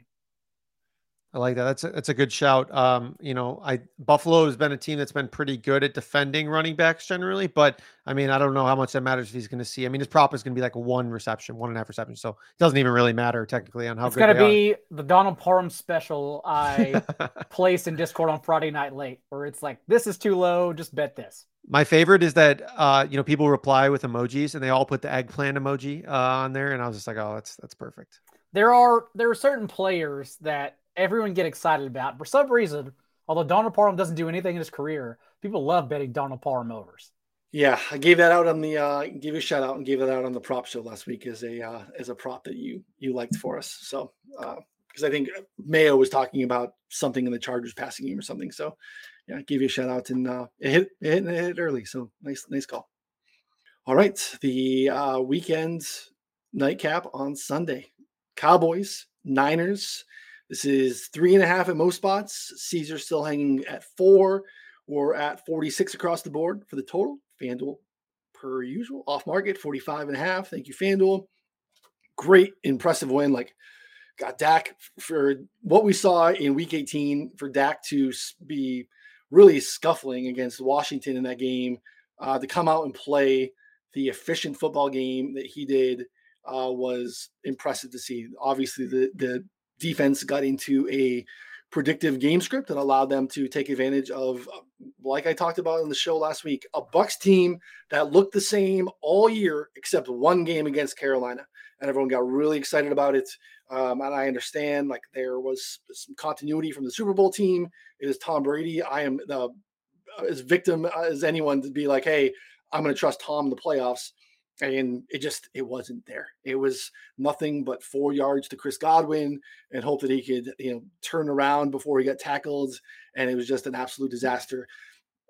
I like that. That's a, that's a good shout. Um, you know, I Buffalo has been a team that's been pretty good at defending running backs generally, but I mean, I don't know how much that matters if he's going to see. I mean, his prop is going to be like one reception, one and a half reception, so it doesn't even really matter technically on how it's good gonna they are. It's going to be the Donald Parham special I placed in Discord on Friday night late, where it's like, this is too low, just bet this. My favorite is that, uh, you know, people reply with emojis and they all put the eggplant emoji uh, on there, and I was just like, oh, that's that's perfect. There are, there are certain players that everyone get excited about. For some reason, although Donald Parham doesn't do anything in his career, people love betting Donald Parham overs. Yeah, I gave that out on the uh, give you a shout out and gave that out on the prop show last week as a uh, as a prop that you you liked for us. So because uh, I think Mayo was talking about something in the Chargers passing game or something. So yeah, I gave you a shout out and uh, it hit it hit, it hit early. So nice nice call. All right, the uh, weekend nightcap on Sunday: Cowboys, Niners. This is three and a half at most spots. Caesars still hanging at four. We're at forty-six across the board for the total. FanDuel, per usual, off market, forty-five and a half. Thank you, FanDuel. Great, impressive win. Like, got Dak for what we saw in week eighteen, for Dak to be really scuffling against Washington in that game, uh, to come out and play the efficient football game that he did uh, was impressive to see. Obviously, the, the, defense got into a predictive game script that allowed them to take advantage of, like I talked about in the show last week, a Bucs team that looked the same all year except one game against Carolina. And everyone got really excited about it. Um, and I understand, like, there was some continuity from the Super Bowl team. It is Tom Brady. I am the, as victim as anyone to be like, hey, I'm going to trust Tom in the playoffs. And it just, it wasn't there. It was nothing but four yards to Chris Godwin and hope that he could, you know, turn around before he got tackled. And it was just an absolute disaster.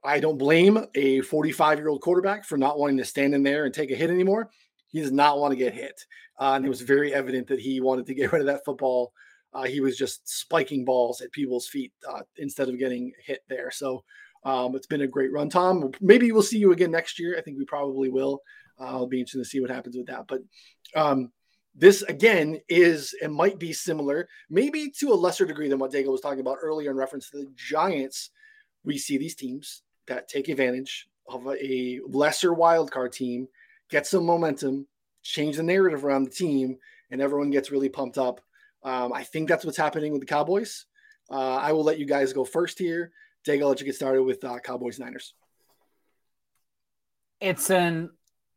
I don't blame a forty-five-year-old quarterback for not wanting to stand in there and take a hit anymore. He does not want to get hit. Uh, and it was very evident that he wanted to get rid of that football. Uh, he was just spiking balls at people's feet uh, instead of getting hit there. So um, it's been a great run, Tom. Maybe we'll see you again next year. I think we probably will. I'll be interested to see what happens with that. But um, this, again, is and might be similar, maybe to a lesser degree than what Daigle was talking about earlier in reference to the Giants. We see these teams that take advantage of a lesser wildcard team, get some momentum, change the narrative around the team, and everyone gets really pumped up. Um, I think that's what's happening with the Cowboys. Uh, I will let you guys go first here. Daigle, I'll let you get started with uh, Cowboys Niners. It's an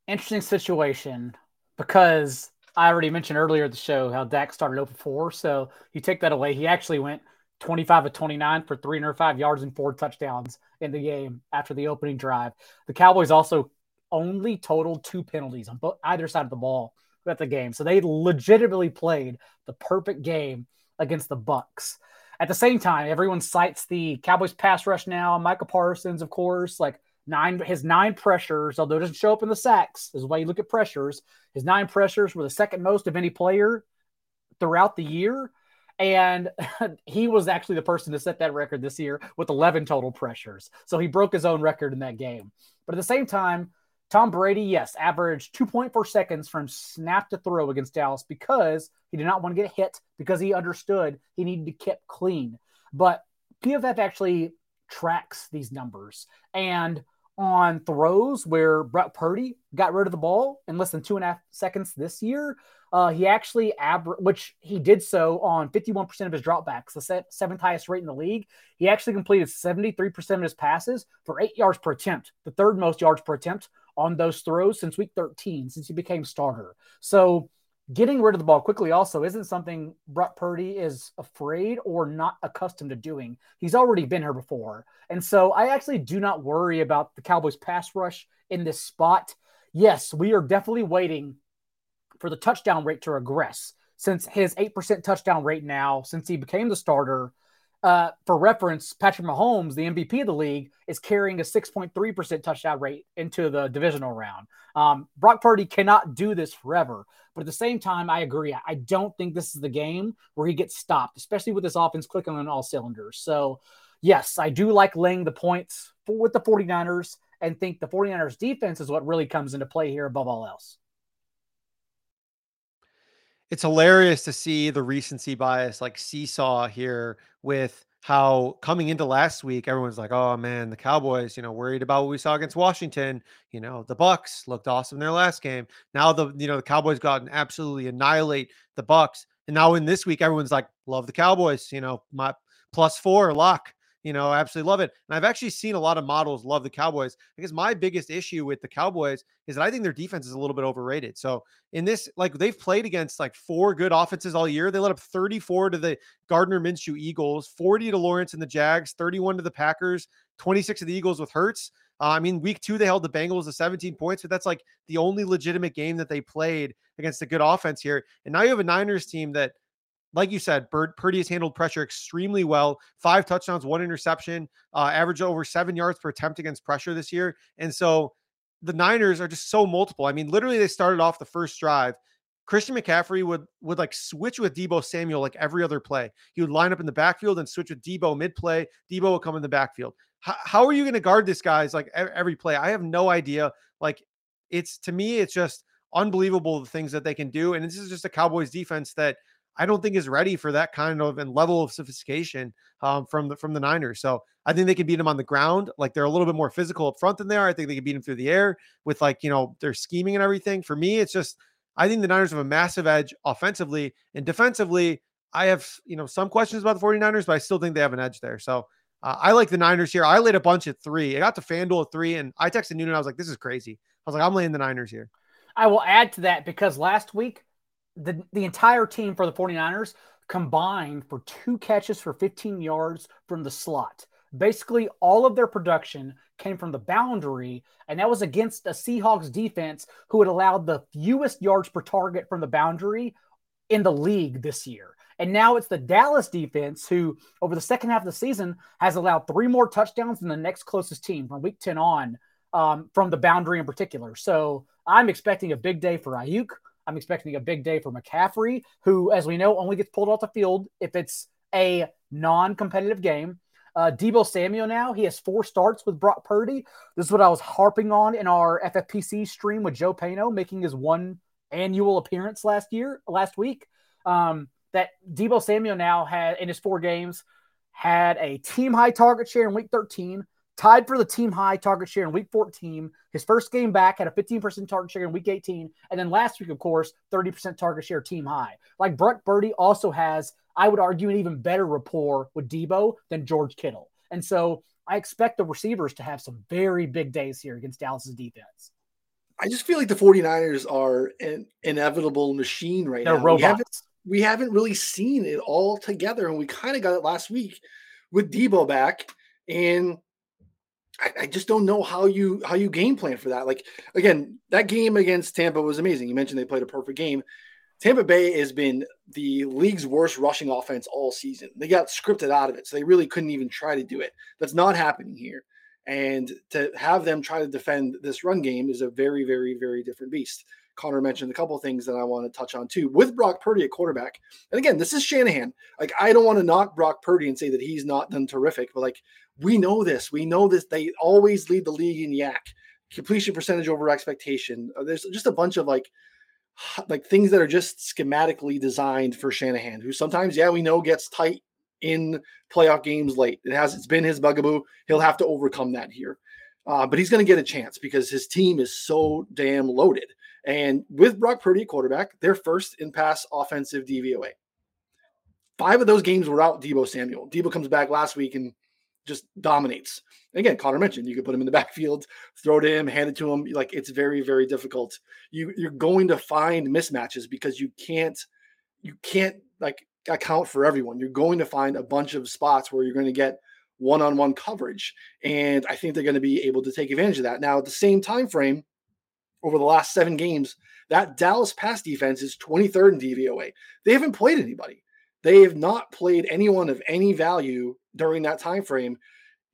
interesting situation because I already mentioned earlier in the show how Dak started oh for four. So you take that away. He actually went twenty-five of twenty-nine for three hundred five yards and four touchdowns in the game after the opening drive. The Cowboys also only totaled two penalties on both, either side of the ball at the game. So they legitimately played the perfect game against the Bucs. At the same time, everyone cites the Cowboys pass rush now. Micah Parsons, of course, like, Nine, his nine pressures, although it doesn't show up in the sacks, is why you look at pressures. His nine pressures were the second most of any player throughout the year. And he was actually the person to set that record this year with eleven total pressures. So he broke his own record in that game. But at the same time, Tom Brady, yes, averaged two point four seconds from snap to throw against Dallas because he did not want to get hit, because he understood he needed to keep clean. But P F F actually tracks these numbers. And on throws where Brock Purdy got rid of the ball in less than two and a half seconds this year, uh, he actually aver- which he did so on fifty-one percent of his dropbacks, the seventh highest rate in the league. He actually completed seventy-three percent of his passes for eight yards per attempt, the third most yards per attempt on those throws since week thirteen, since he became starter. So getting rid of the ball quickly also isn't something Brock Purdy is afraid or not accustomed to doing. He's already been here before. And so I actually do not worry about the Cowboys pass rush in this spot. Yes, we are definitely waiting for the touchdown rate to regress, since his eight percent touchdown rate now, since he became the starter. Uh, for reference, Patrick Mahomes, the M V P of the league, is carrying a six point three percent touchdown rate into the divisional round. Um, Brock Purdy cannot do this forever. But at the same time, I agree. I don't think this is the game where he gets stopped, especially with this offense clicking on all cylinders. So, yes, I do like laying the points for, with the 49ers, and think the 49ers defense is what really comes into play here above all else. It's hilarious to see the recency bias like seesaw here, with how coming into last week, everyone's like, oh man, the Cowboys, you know, worried about what we saw against Washington. You know, the Bucs looked awesome in their last game. Now the, you know, the Cowboys got and absolutely annihilate the Bucs. And now in this week, everyone's like, love the Cowboys, you know, my plus four lock, you know, absolutely love it. And I've actually seen a lot of models love the Cowboys. I guess my biggest issue with the Cowboys is that I think their defense is a little bit overrated. So in this, like, they've played against like four good offenses all year. They let up thirty-four to the Gardner Minshew Eagles, forty to Lawrence and the Jags, thirty-one to the Packers, twenty-six to the Eagles with Hurts. Uh, I mean, week two, they held the Bengals to seventeen points, but that's like the only legitimate game that they played against a good offense here. And now you have a Niners team that, like you said, Bird, Purdy has handled pressure extremely well. Five touchdowns, one interception, uh, average over seven yards per attempt against pressure this year. And so the Niners are just so multiple. I mean, literally they started off the first drive. Christian McCaffrey would, would like switch with Debo Samuel like every other play. He would line up in the backfield and switch with Debo mid-play. Debo would come in the backfield. H- how are you going to guard this guy's like every play? I have no idea. Like, it's, to me, it's just unbelievable the things that they can do. And this is just a Cowboys defense that I don't think is ready for that kind of and level of sophistication um, from the from the Niners. So I think they can beat them on the ground. Like, they're a little bit more physical up front than they are. I think they can beat them through the air with, like, you know, their scheming and everything. For me, it's just, I think the Niners have a massive edge offensively, and defensively, I have, you know, some questions about the 49ers, but I still think they have an edge there. So uh, I like the Niners here. I laid a bunch at three. I got to FanDuel at three, and I texted Noonan. I was like, this is crazy. I was like, I'm laying the Niners here. I will add to that, because last week, The, the entire team for the 49ers combined for two catches for fifteen yards from the slot. Basically, all of their production came from the boundary, and that was against a Seahawks defense who had allowed the fewest yards per target from the boundary in the league this year. And now it's the Dallas defense who, over the second half of the season, has allowed three more touchdowns than the next closest team from week ten on, um, from the boundary in particular. So I'm expecting a big day for Ayuk. I'm expecting a big day for McCaffrey, who, as we know, only gets pulled off the field if it's a non-competitive game. Uh, Debo Samuel now, he has four starts with Brock Purdy. This is what I was harping on in our F F P C stream with Joe Pano, making his one annual appearance last year, last week. Um, that Debo Samuel now had, in his four games, had a team-high target share in week thirteen, tied for the team-high target share in week fourteen. His first game back had a fifteen percent target share in week eighteen. And then last week, of course, thirty percent target share team-high. Like, Brock Purdy also has, I would argue, an even better rapport with Debo than George Kittle. And so I expect the receivers to have some very big days here against Dallas's defense. I just feel like the 49ers are an inevitable machine right They're now. Robots. We haven't, we haven't really seen it all together, and we kind of got it last week with Debo back, and I just don't know how you how you game plan for that. Like, again, that game against Tampa was amazing. You mentioned they played a perfect game. Tampa Bay has been the league's worst rushing offense all season. They got scripted out of it, so they really couldn't even try to do it. That's not happening here. And to have them try to defend this run game is a very, very, very different beast. Connor mentioned a couple of things that I want to touch on too with Brock Purdy at quarterback. And again, this is Shanahan. Like, I don't want to knock Brock Purdy and say that he's not done terrific, but like, we know this, we know this. They always lead the league in yak, completion percentage over expectation. There's just a bunch of like, like things that are just schematically designed for Shanahan, who sometimes, yeah, we know gets tight in playoff games late. It has, it's been his bugaboo. He'll have to overcome that here. Uh, but he's going to get a chance because his team is so damn loaded. And with Brock Purdy at quarterback, they're first in pass offensive D V O A. Five of those games were out Debo Samuel. Debo comes back last week and just dominates. And again, Connor mentioned you could put him in the backfield, throw to him, hand it to him. Like, it's very, very difficult. You, you're going to find mismatches because you can't, you can't like account for everyone. You're going to find a bunch of spots where you're going to get one-on-one coverage. And I think they're going to be able to take advantage of that. Now, at the same time frame, over the last seven games, that Dallas pass defense is twenty-third in D V O A. They haven't played anybody. They have not played anyone of any value during that time frame.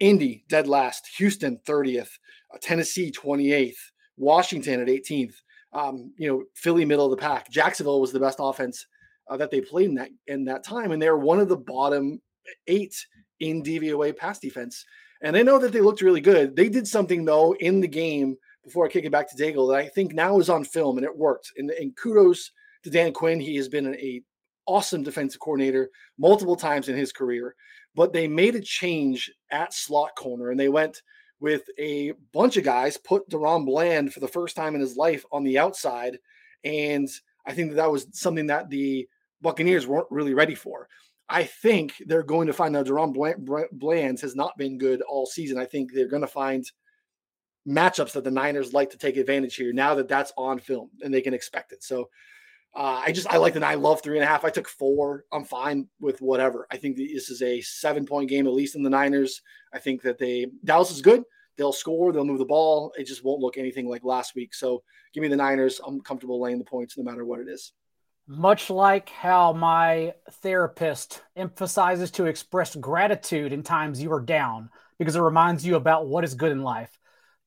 Indy, dead last. Houston, thirtieth. Tennessee, twenty-eighth. Washington at eighteenth. Um, you know, Philly, middle of the pack. Jacksonville was the best offense uh, that they played in that, in that time, and they're one of the bottom eight in D V O A pass defense. And I know that they looked really good. They did something, though, in the game before I kick it back to Daigle that I think now is on film, and it worked. And, and kudos to Dan Quinn. He has been an a awesome defensive coordinator multiple times in his career, but they made a change at slot corner, and they went with a bunch of guys, put Deron Bland for the first time in his life on the outside. And I think that, that was something that the Buccaneers weren't really ready for. I think they're going to find out Deron Bland has not been good all season. I think they're going to find matchups that the Niners like to take advantage here now that that's on film and they can expect it. So uh, I just, I like the nine, I love three and a half. I took four. I'm fine with whatever. I think this is a seven point game, at least in the Niners. I think that they, Dallas is good. They'll score. They'll move the ball. It just won't look anything like last week. So give me the Niners. I'm comfortable laying the points no matter what it is. Much like how my therapist emphasizes to express gratitude in times you are down because it reminds you about what is good in life.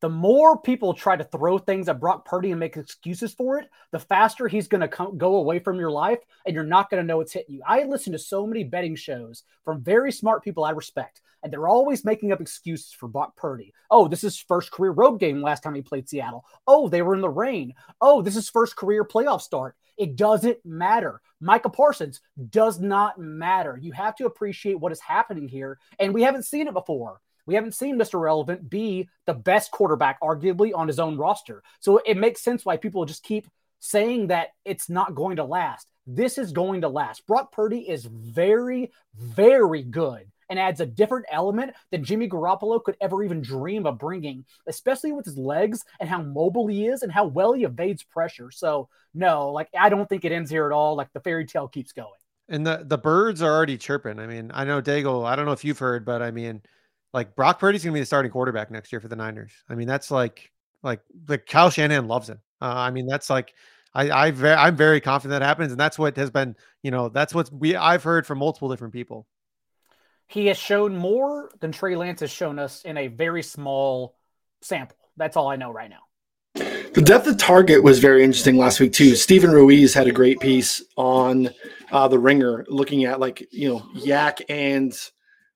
The more people try to throw things at Brock Purdy and make excuses for it, the faster he's going to go away from your life, and you're not going to know it's hitting you. I listen to so many betting shows from very smart people I respect, and they're always making up excuses for Brock Purdy. Oh, this is first career road game last time he played Seattle. Oh, they were in the rain. Oh, this is first career playoff start. It doesn't matter. Micah Parsons does not matter. You have to appreciate what is happening here, and we haven't seen it before. We haven't seen Mister Relevant be the best quarterback, arguably, on his own roster. So it makes sense why people just keep saying that it's not going to last. This is going to last. Brock Purdy is very, very good and adds a different element than Jimmy Garoppolo could ever even dream of bringing, especially with his legs and how mobile he is and how well he evades pressure. So, no, like, I don't think it ends here at all. Like, the fairy tale keeps going. And the, the birds are already chirping. I mean, I know, Daigle, I don't know if you've heard, but I mean – like, Brock Purdy's going to be the starting quarterback next year for the Niners. I mean, that's like, like, like Kyle Shanahan loves him. Uh, I mean, that's like, I, I, ve- I'm very confident that happens. And that's what has been, you know, that's what we, I've heard from multiple different people. He has shown more than Trey Lance has shown us in a very small sample. That's all I know right now. The depth of target was very interesting last week too. Steven Ruiz had a great piece on uh, The Ringer looking at, like, you know, yak and,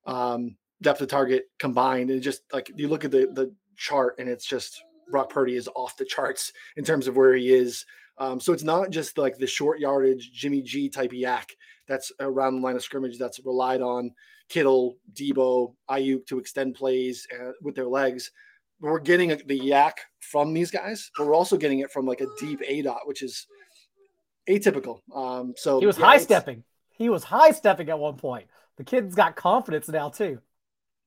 um, depth of target combined, and just like you look at the the chart, and it's just Brock Purdy is off the charts in terms of where he is. Um, so it's not just like the short yardage Jimmy G type of yak that's around the line of scrimmage that's relied on Kittle, Debo, Ayuk to extend plays uh, with their legs. We're getting a, the yak from these guys, but we're also getting it from like a deep A dot, which is atypical. Um, so he was yeah, high stepping. He was high stepping at one point. The kid's got confidence now too.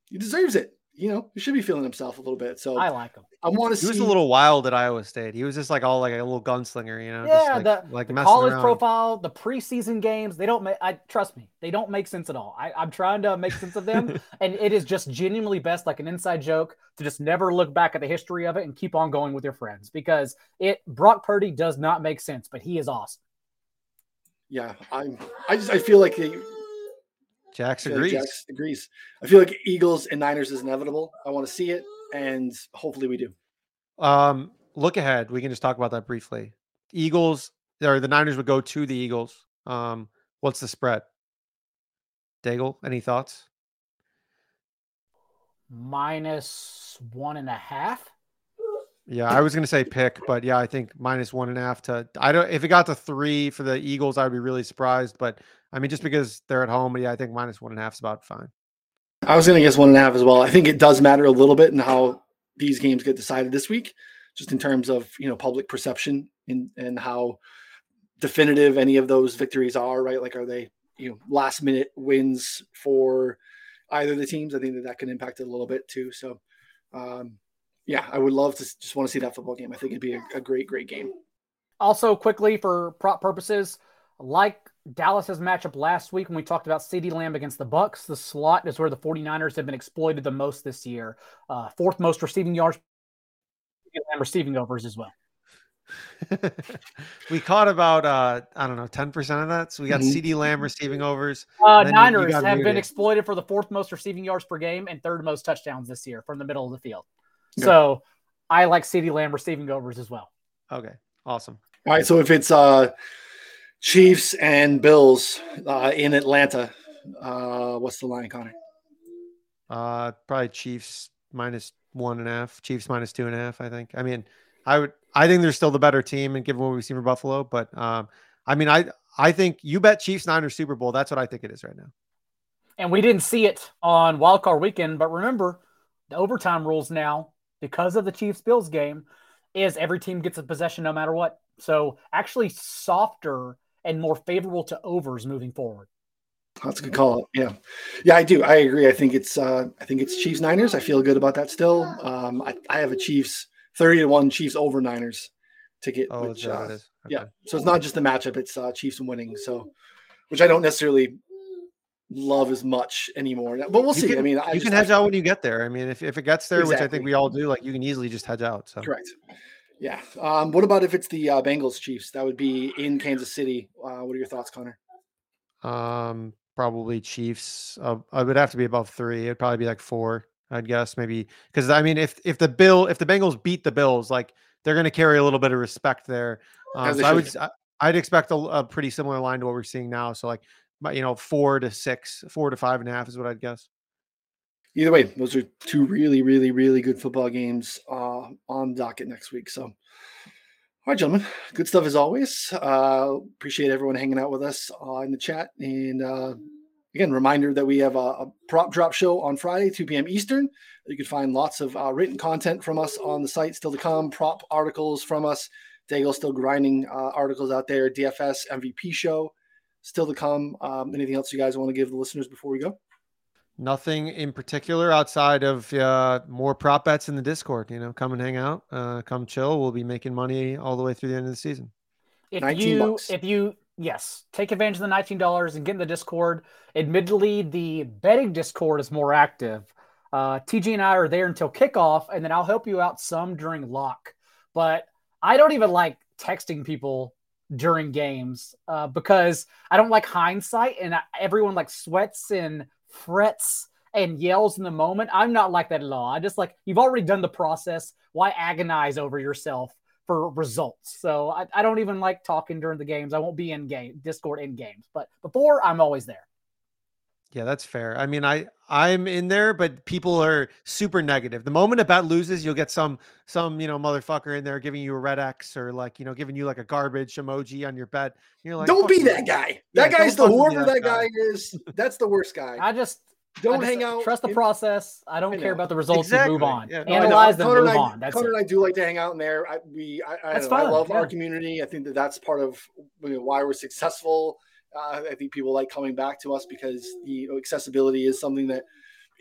He deserves it. You know, he should be feeling himself a little bit. So I like him. I want to see. He was a little wild at Iowa State. He was just like all like a little gunslinger, you know? Yeah, just like, the, like the college around. Profile, the preseason games, they don't make, I trust me, they don't make sense at all. I, I'm trying to make sense of them. And it is just genuinely best, like an inside joke, to just never look back at the history of it and keep on going with your friends, because it, Brock Purdy does not make sense, but he is awesome. Yeah. I'm, I just, I feel like he, Jax agrees. Like Jax agrees. I feel like Eagles and Niners is inevitable. I want to see it, and hopefully we do. Um, look ahead. We can just talk about that briefly. Eagles or the Niners would go to the Eagles. Um, what's the spread? Daigle, any thoughts? Minus one and a half. Yeah, I was going to say pick, but yeah, I think minus one and a half to, I don't, if it got to three for the Eagles, I'd be really surprised. But I mean, just because they're at home, yeah, I think minus one and a half is about fine. I was going to guess one and a half as well. I think it does matter a little bit in how these games get decided this week, just in terms of, you know, public perception and, and how definitive any of those victories are, right? Like, are they, you know, last minute wins for either of the teams? I think that that can impact it a little bit too. So, um, yeah, I would love to just want to see that football game. I think it'd be a, a great, great game. Also, quickly for prop purposes, like Dallas's matchup last week when we talked about CeeDee Lamb against the Bucks, the slot is where the 49ers have been exploited the most this year. Uh, fourth most receiving yards and receiving overs as well. We caught about, uh, I don't know, ten percent of that. So we got mm-hmm. CeeDee Lamb receiving overs. Uh, Niners you, you have been it. exploited for the fourth most receiving yards per game and third most touchdowns this year from the middle of the field. Good. So I like CeeDee Lamb receiving overs as well. Okay, awesome. All right, so if it's uh, Chiefs and Bills uh, in Atlanta, uh, what's the line, Connor? Uh, probably Chiefs minus one and a half. Chiefs minus two and a half, I think. I mean, I would. I think they're still the better team, and given what we've seen from Buffalo, but um, I mean, I I think you bet Chiefs Niners Super Bowl. That's what I think it is right now. And we didn't see it on Wild Card Weekend, but remember the overtime rules now. Because of the Chiefs-Bills game, is every team gets a possession no matter what. So actually softer and more favorable to overs moving forward. That's a good call. Yeah. Yeah, I do. I agree. I think it's uh, I think it's Chiefs-Niners. I feel good about that still. Um, I, I have a Chiefs, thirty to one Chiefs over Niners ticket. Oh, which, uh, okay. Yeah. So it's not just the matchup. It's uh, Chiefs winning, so which I don't necessarily – love as much anymore, but we'll you see. Can, I mean, I you just, can hedge I, out when you get there. I mean, if, if it gets there, exactly. Which I think we all do, like you can easily just hedge out. So correct. Yeah. Um, what about if it's the uh, Bengals Chiefs? That would be in Kansas City. Uh, what are your thoughts, Connor? Um, probably Chiefs. Uh, I would have to be above three. It'd probably be like four, I'd guess, maybe. Because I mean, if if the Bill, if the Bengals beat the Bills, like they're going to carry a little bit of respect there. Um, so I would, I, I'd expect a, a pretty similar line to what we're seeing now. So like. But, you know, four to six, four to five and a half is what I'd guess. Either way, those are two really, really, really good football games uh, on docket next week. So, all right, gentlemen, good stuff as always. Uh, appreciate everyone hanging out with us uh, in the chat. And uh, again, reminder that we have a, a prop drop show on Friday, two p.m. Eastern. You can find lots of uh, written content from us on the site still to come, prop articles from us. Daigle still grinding uh, articles out there, D F S, M V P show. Still to come. Um, anything else you guys want to give the listeners before we go? Nothing in particular outside of uh, more prop bets in the Discord. You know, come and hang out, uh, come chill. We'll be making money all the way through the end of the season. If you, bucks. if you, yes, take advantage of the nineteen dollars and get in the Discord. Admittedly, the betting Discord is more active. Uh, T G and I are there until kickoff, and then I'll help you out some during lock. But I don't even like texting people during games uh, because I don't like hindsight and I, everyone like sweats and frets and yells in the moment. I'm not like that at all. I just like, you've already done the process. Why agonize over yourself for results? So I, I don't even like talking during the games. I won't be in game Discord in games, but before I'm always there. Yeah, that's fair. I mean, I, I'm in there, but people are super negative. The moment a bet loses, you'll get some, some, you know, motherfucker in there giving you a red X or like, you know, giving you like a garbage emoji on your bet. You're like, don't be that guy. That guy's the whoever that guy is. That's the worst guy. I just don't hang out. Trust the process. I don't care about the results and move on. Analyze them, move on. Connor and I do like to hang out in there. I, we, I, I, I love our community. I think that that's part of you know, why we're successful. Uh, I think people like coming back to us because the you know, accessibility is something that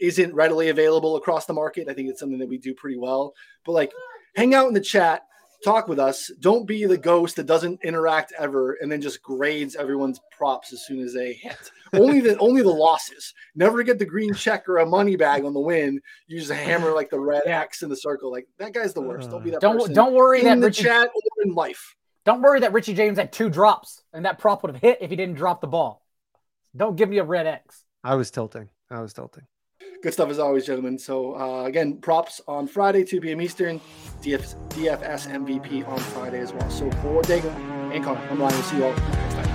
isn't readily available across the market. I think it's something that we do pretty well, but like hang out in the chat, talk with us. Don't be the ghost that doesn't interact ever. And then just grades everyone's props as soon as they hit. only the, only the losses. Never get the green check or a money bag on the win. You just hammer like the red X in the circle. Like that guy's the worst. Don't be that don't, person. Don't worry in that the Richie- chat or in life. Don't worry that Richie James had two drops and that prop would have hit if he didn't drop the ball. Don't give me a red X. I was tilting. I was tilting. Good stuff as always, gentlemen. So, uh, again, props on Friday, two p.m. Eastern. D F S M V P on Friday as well. So, for Daigle and Connor, I'm Ryan. We'll see you all next time.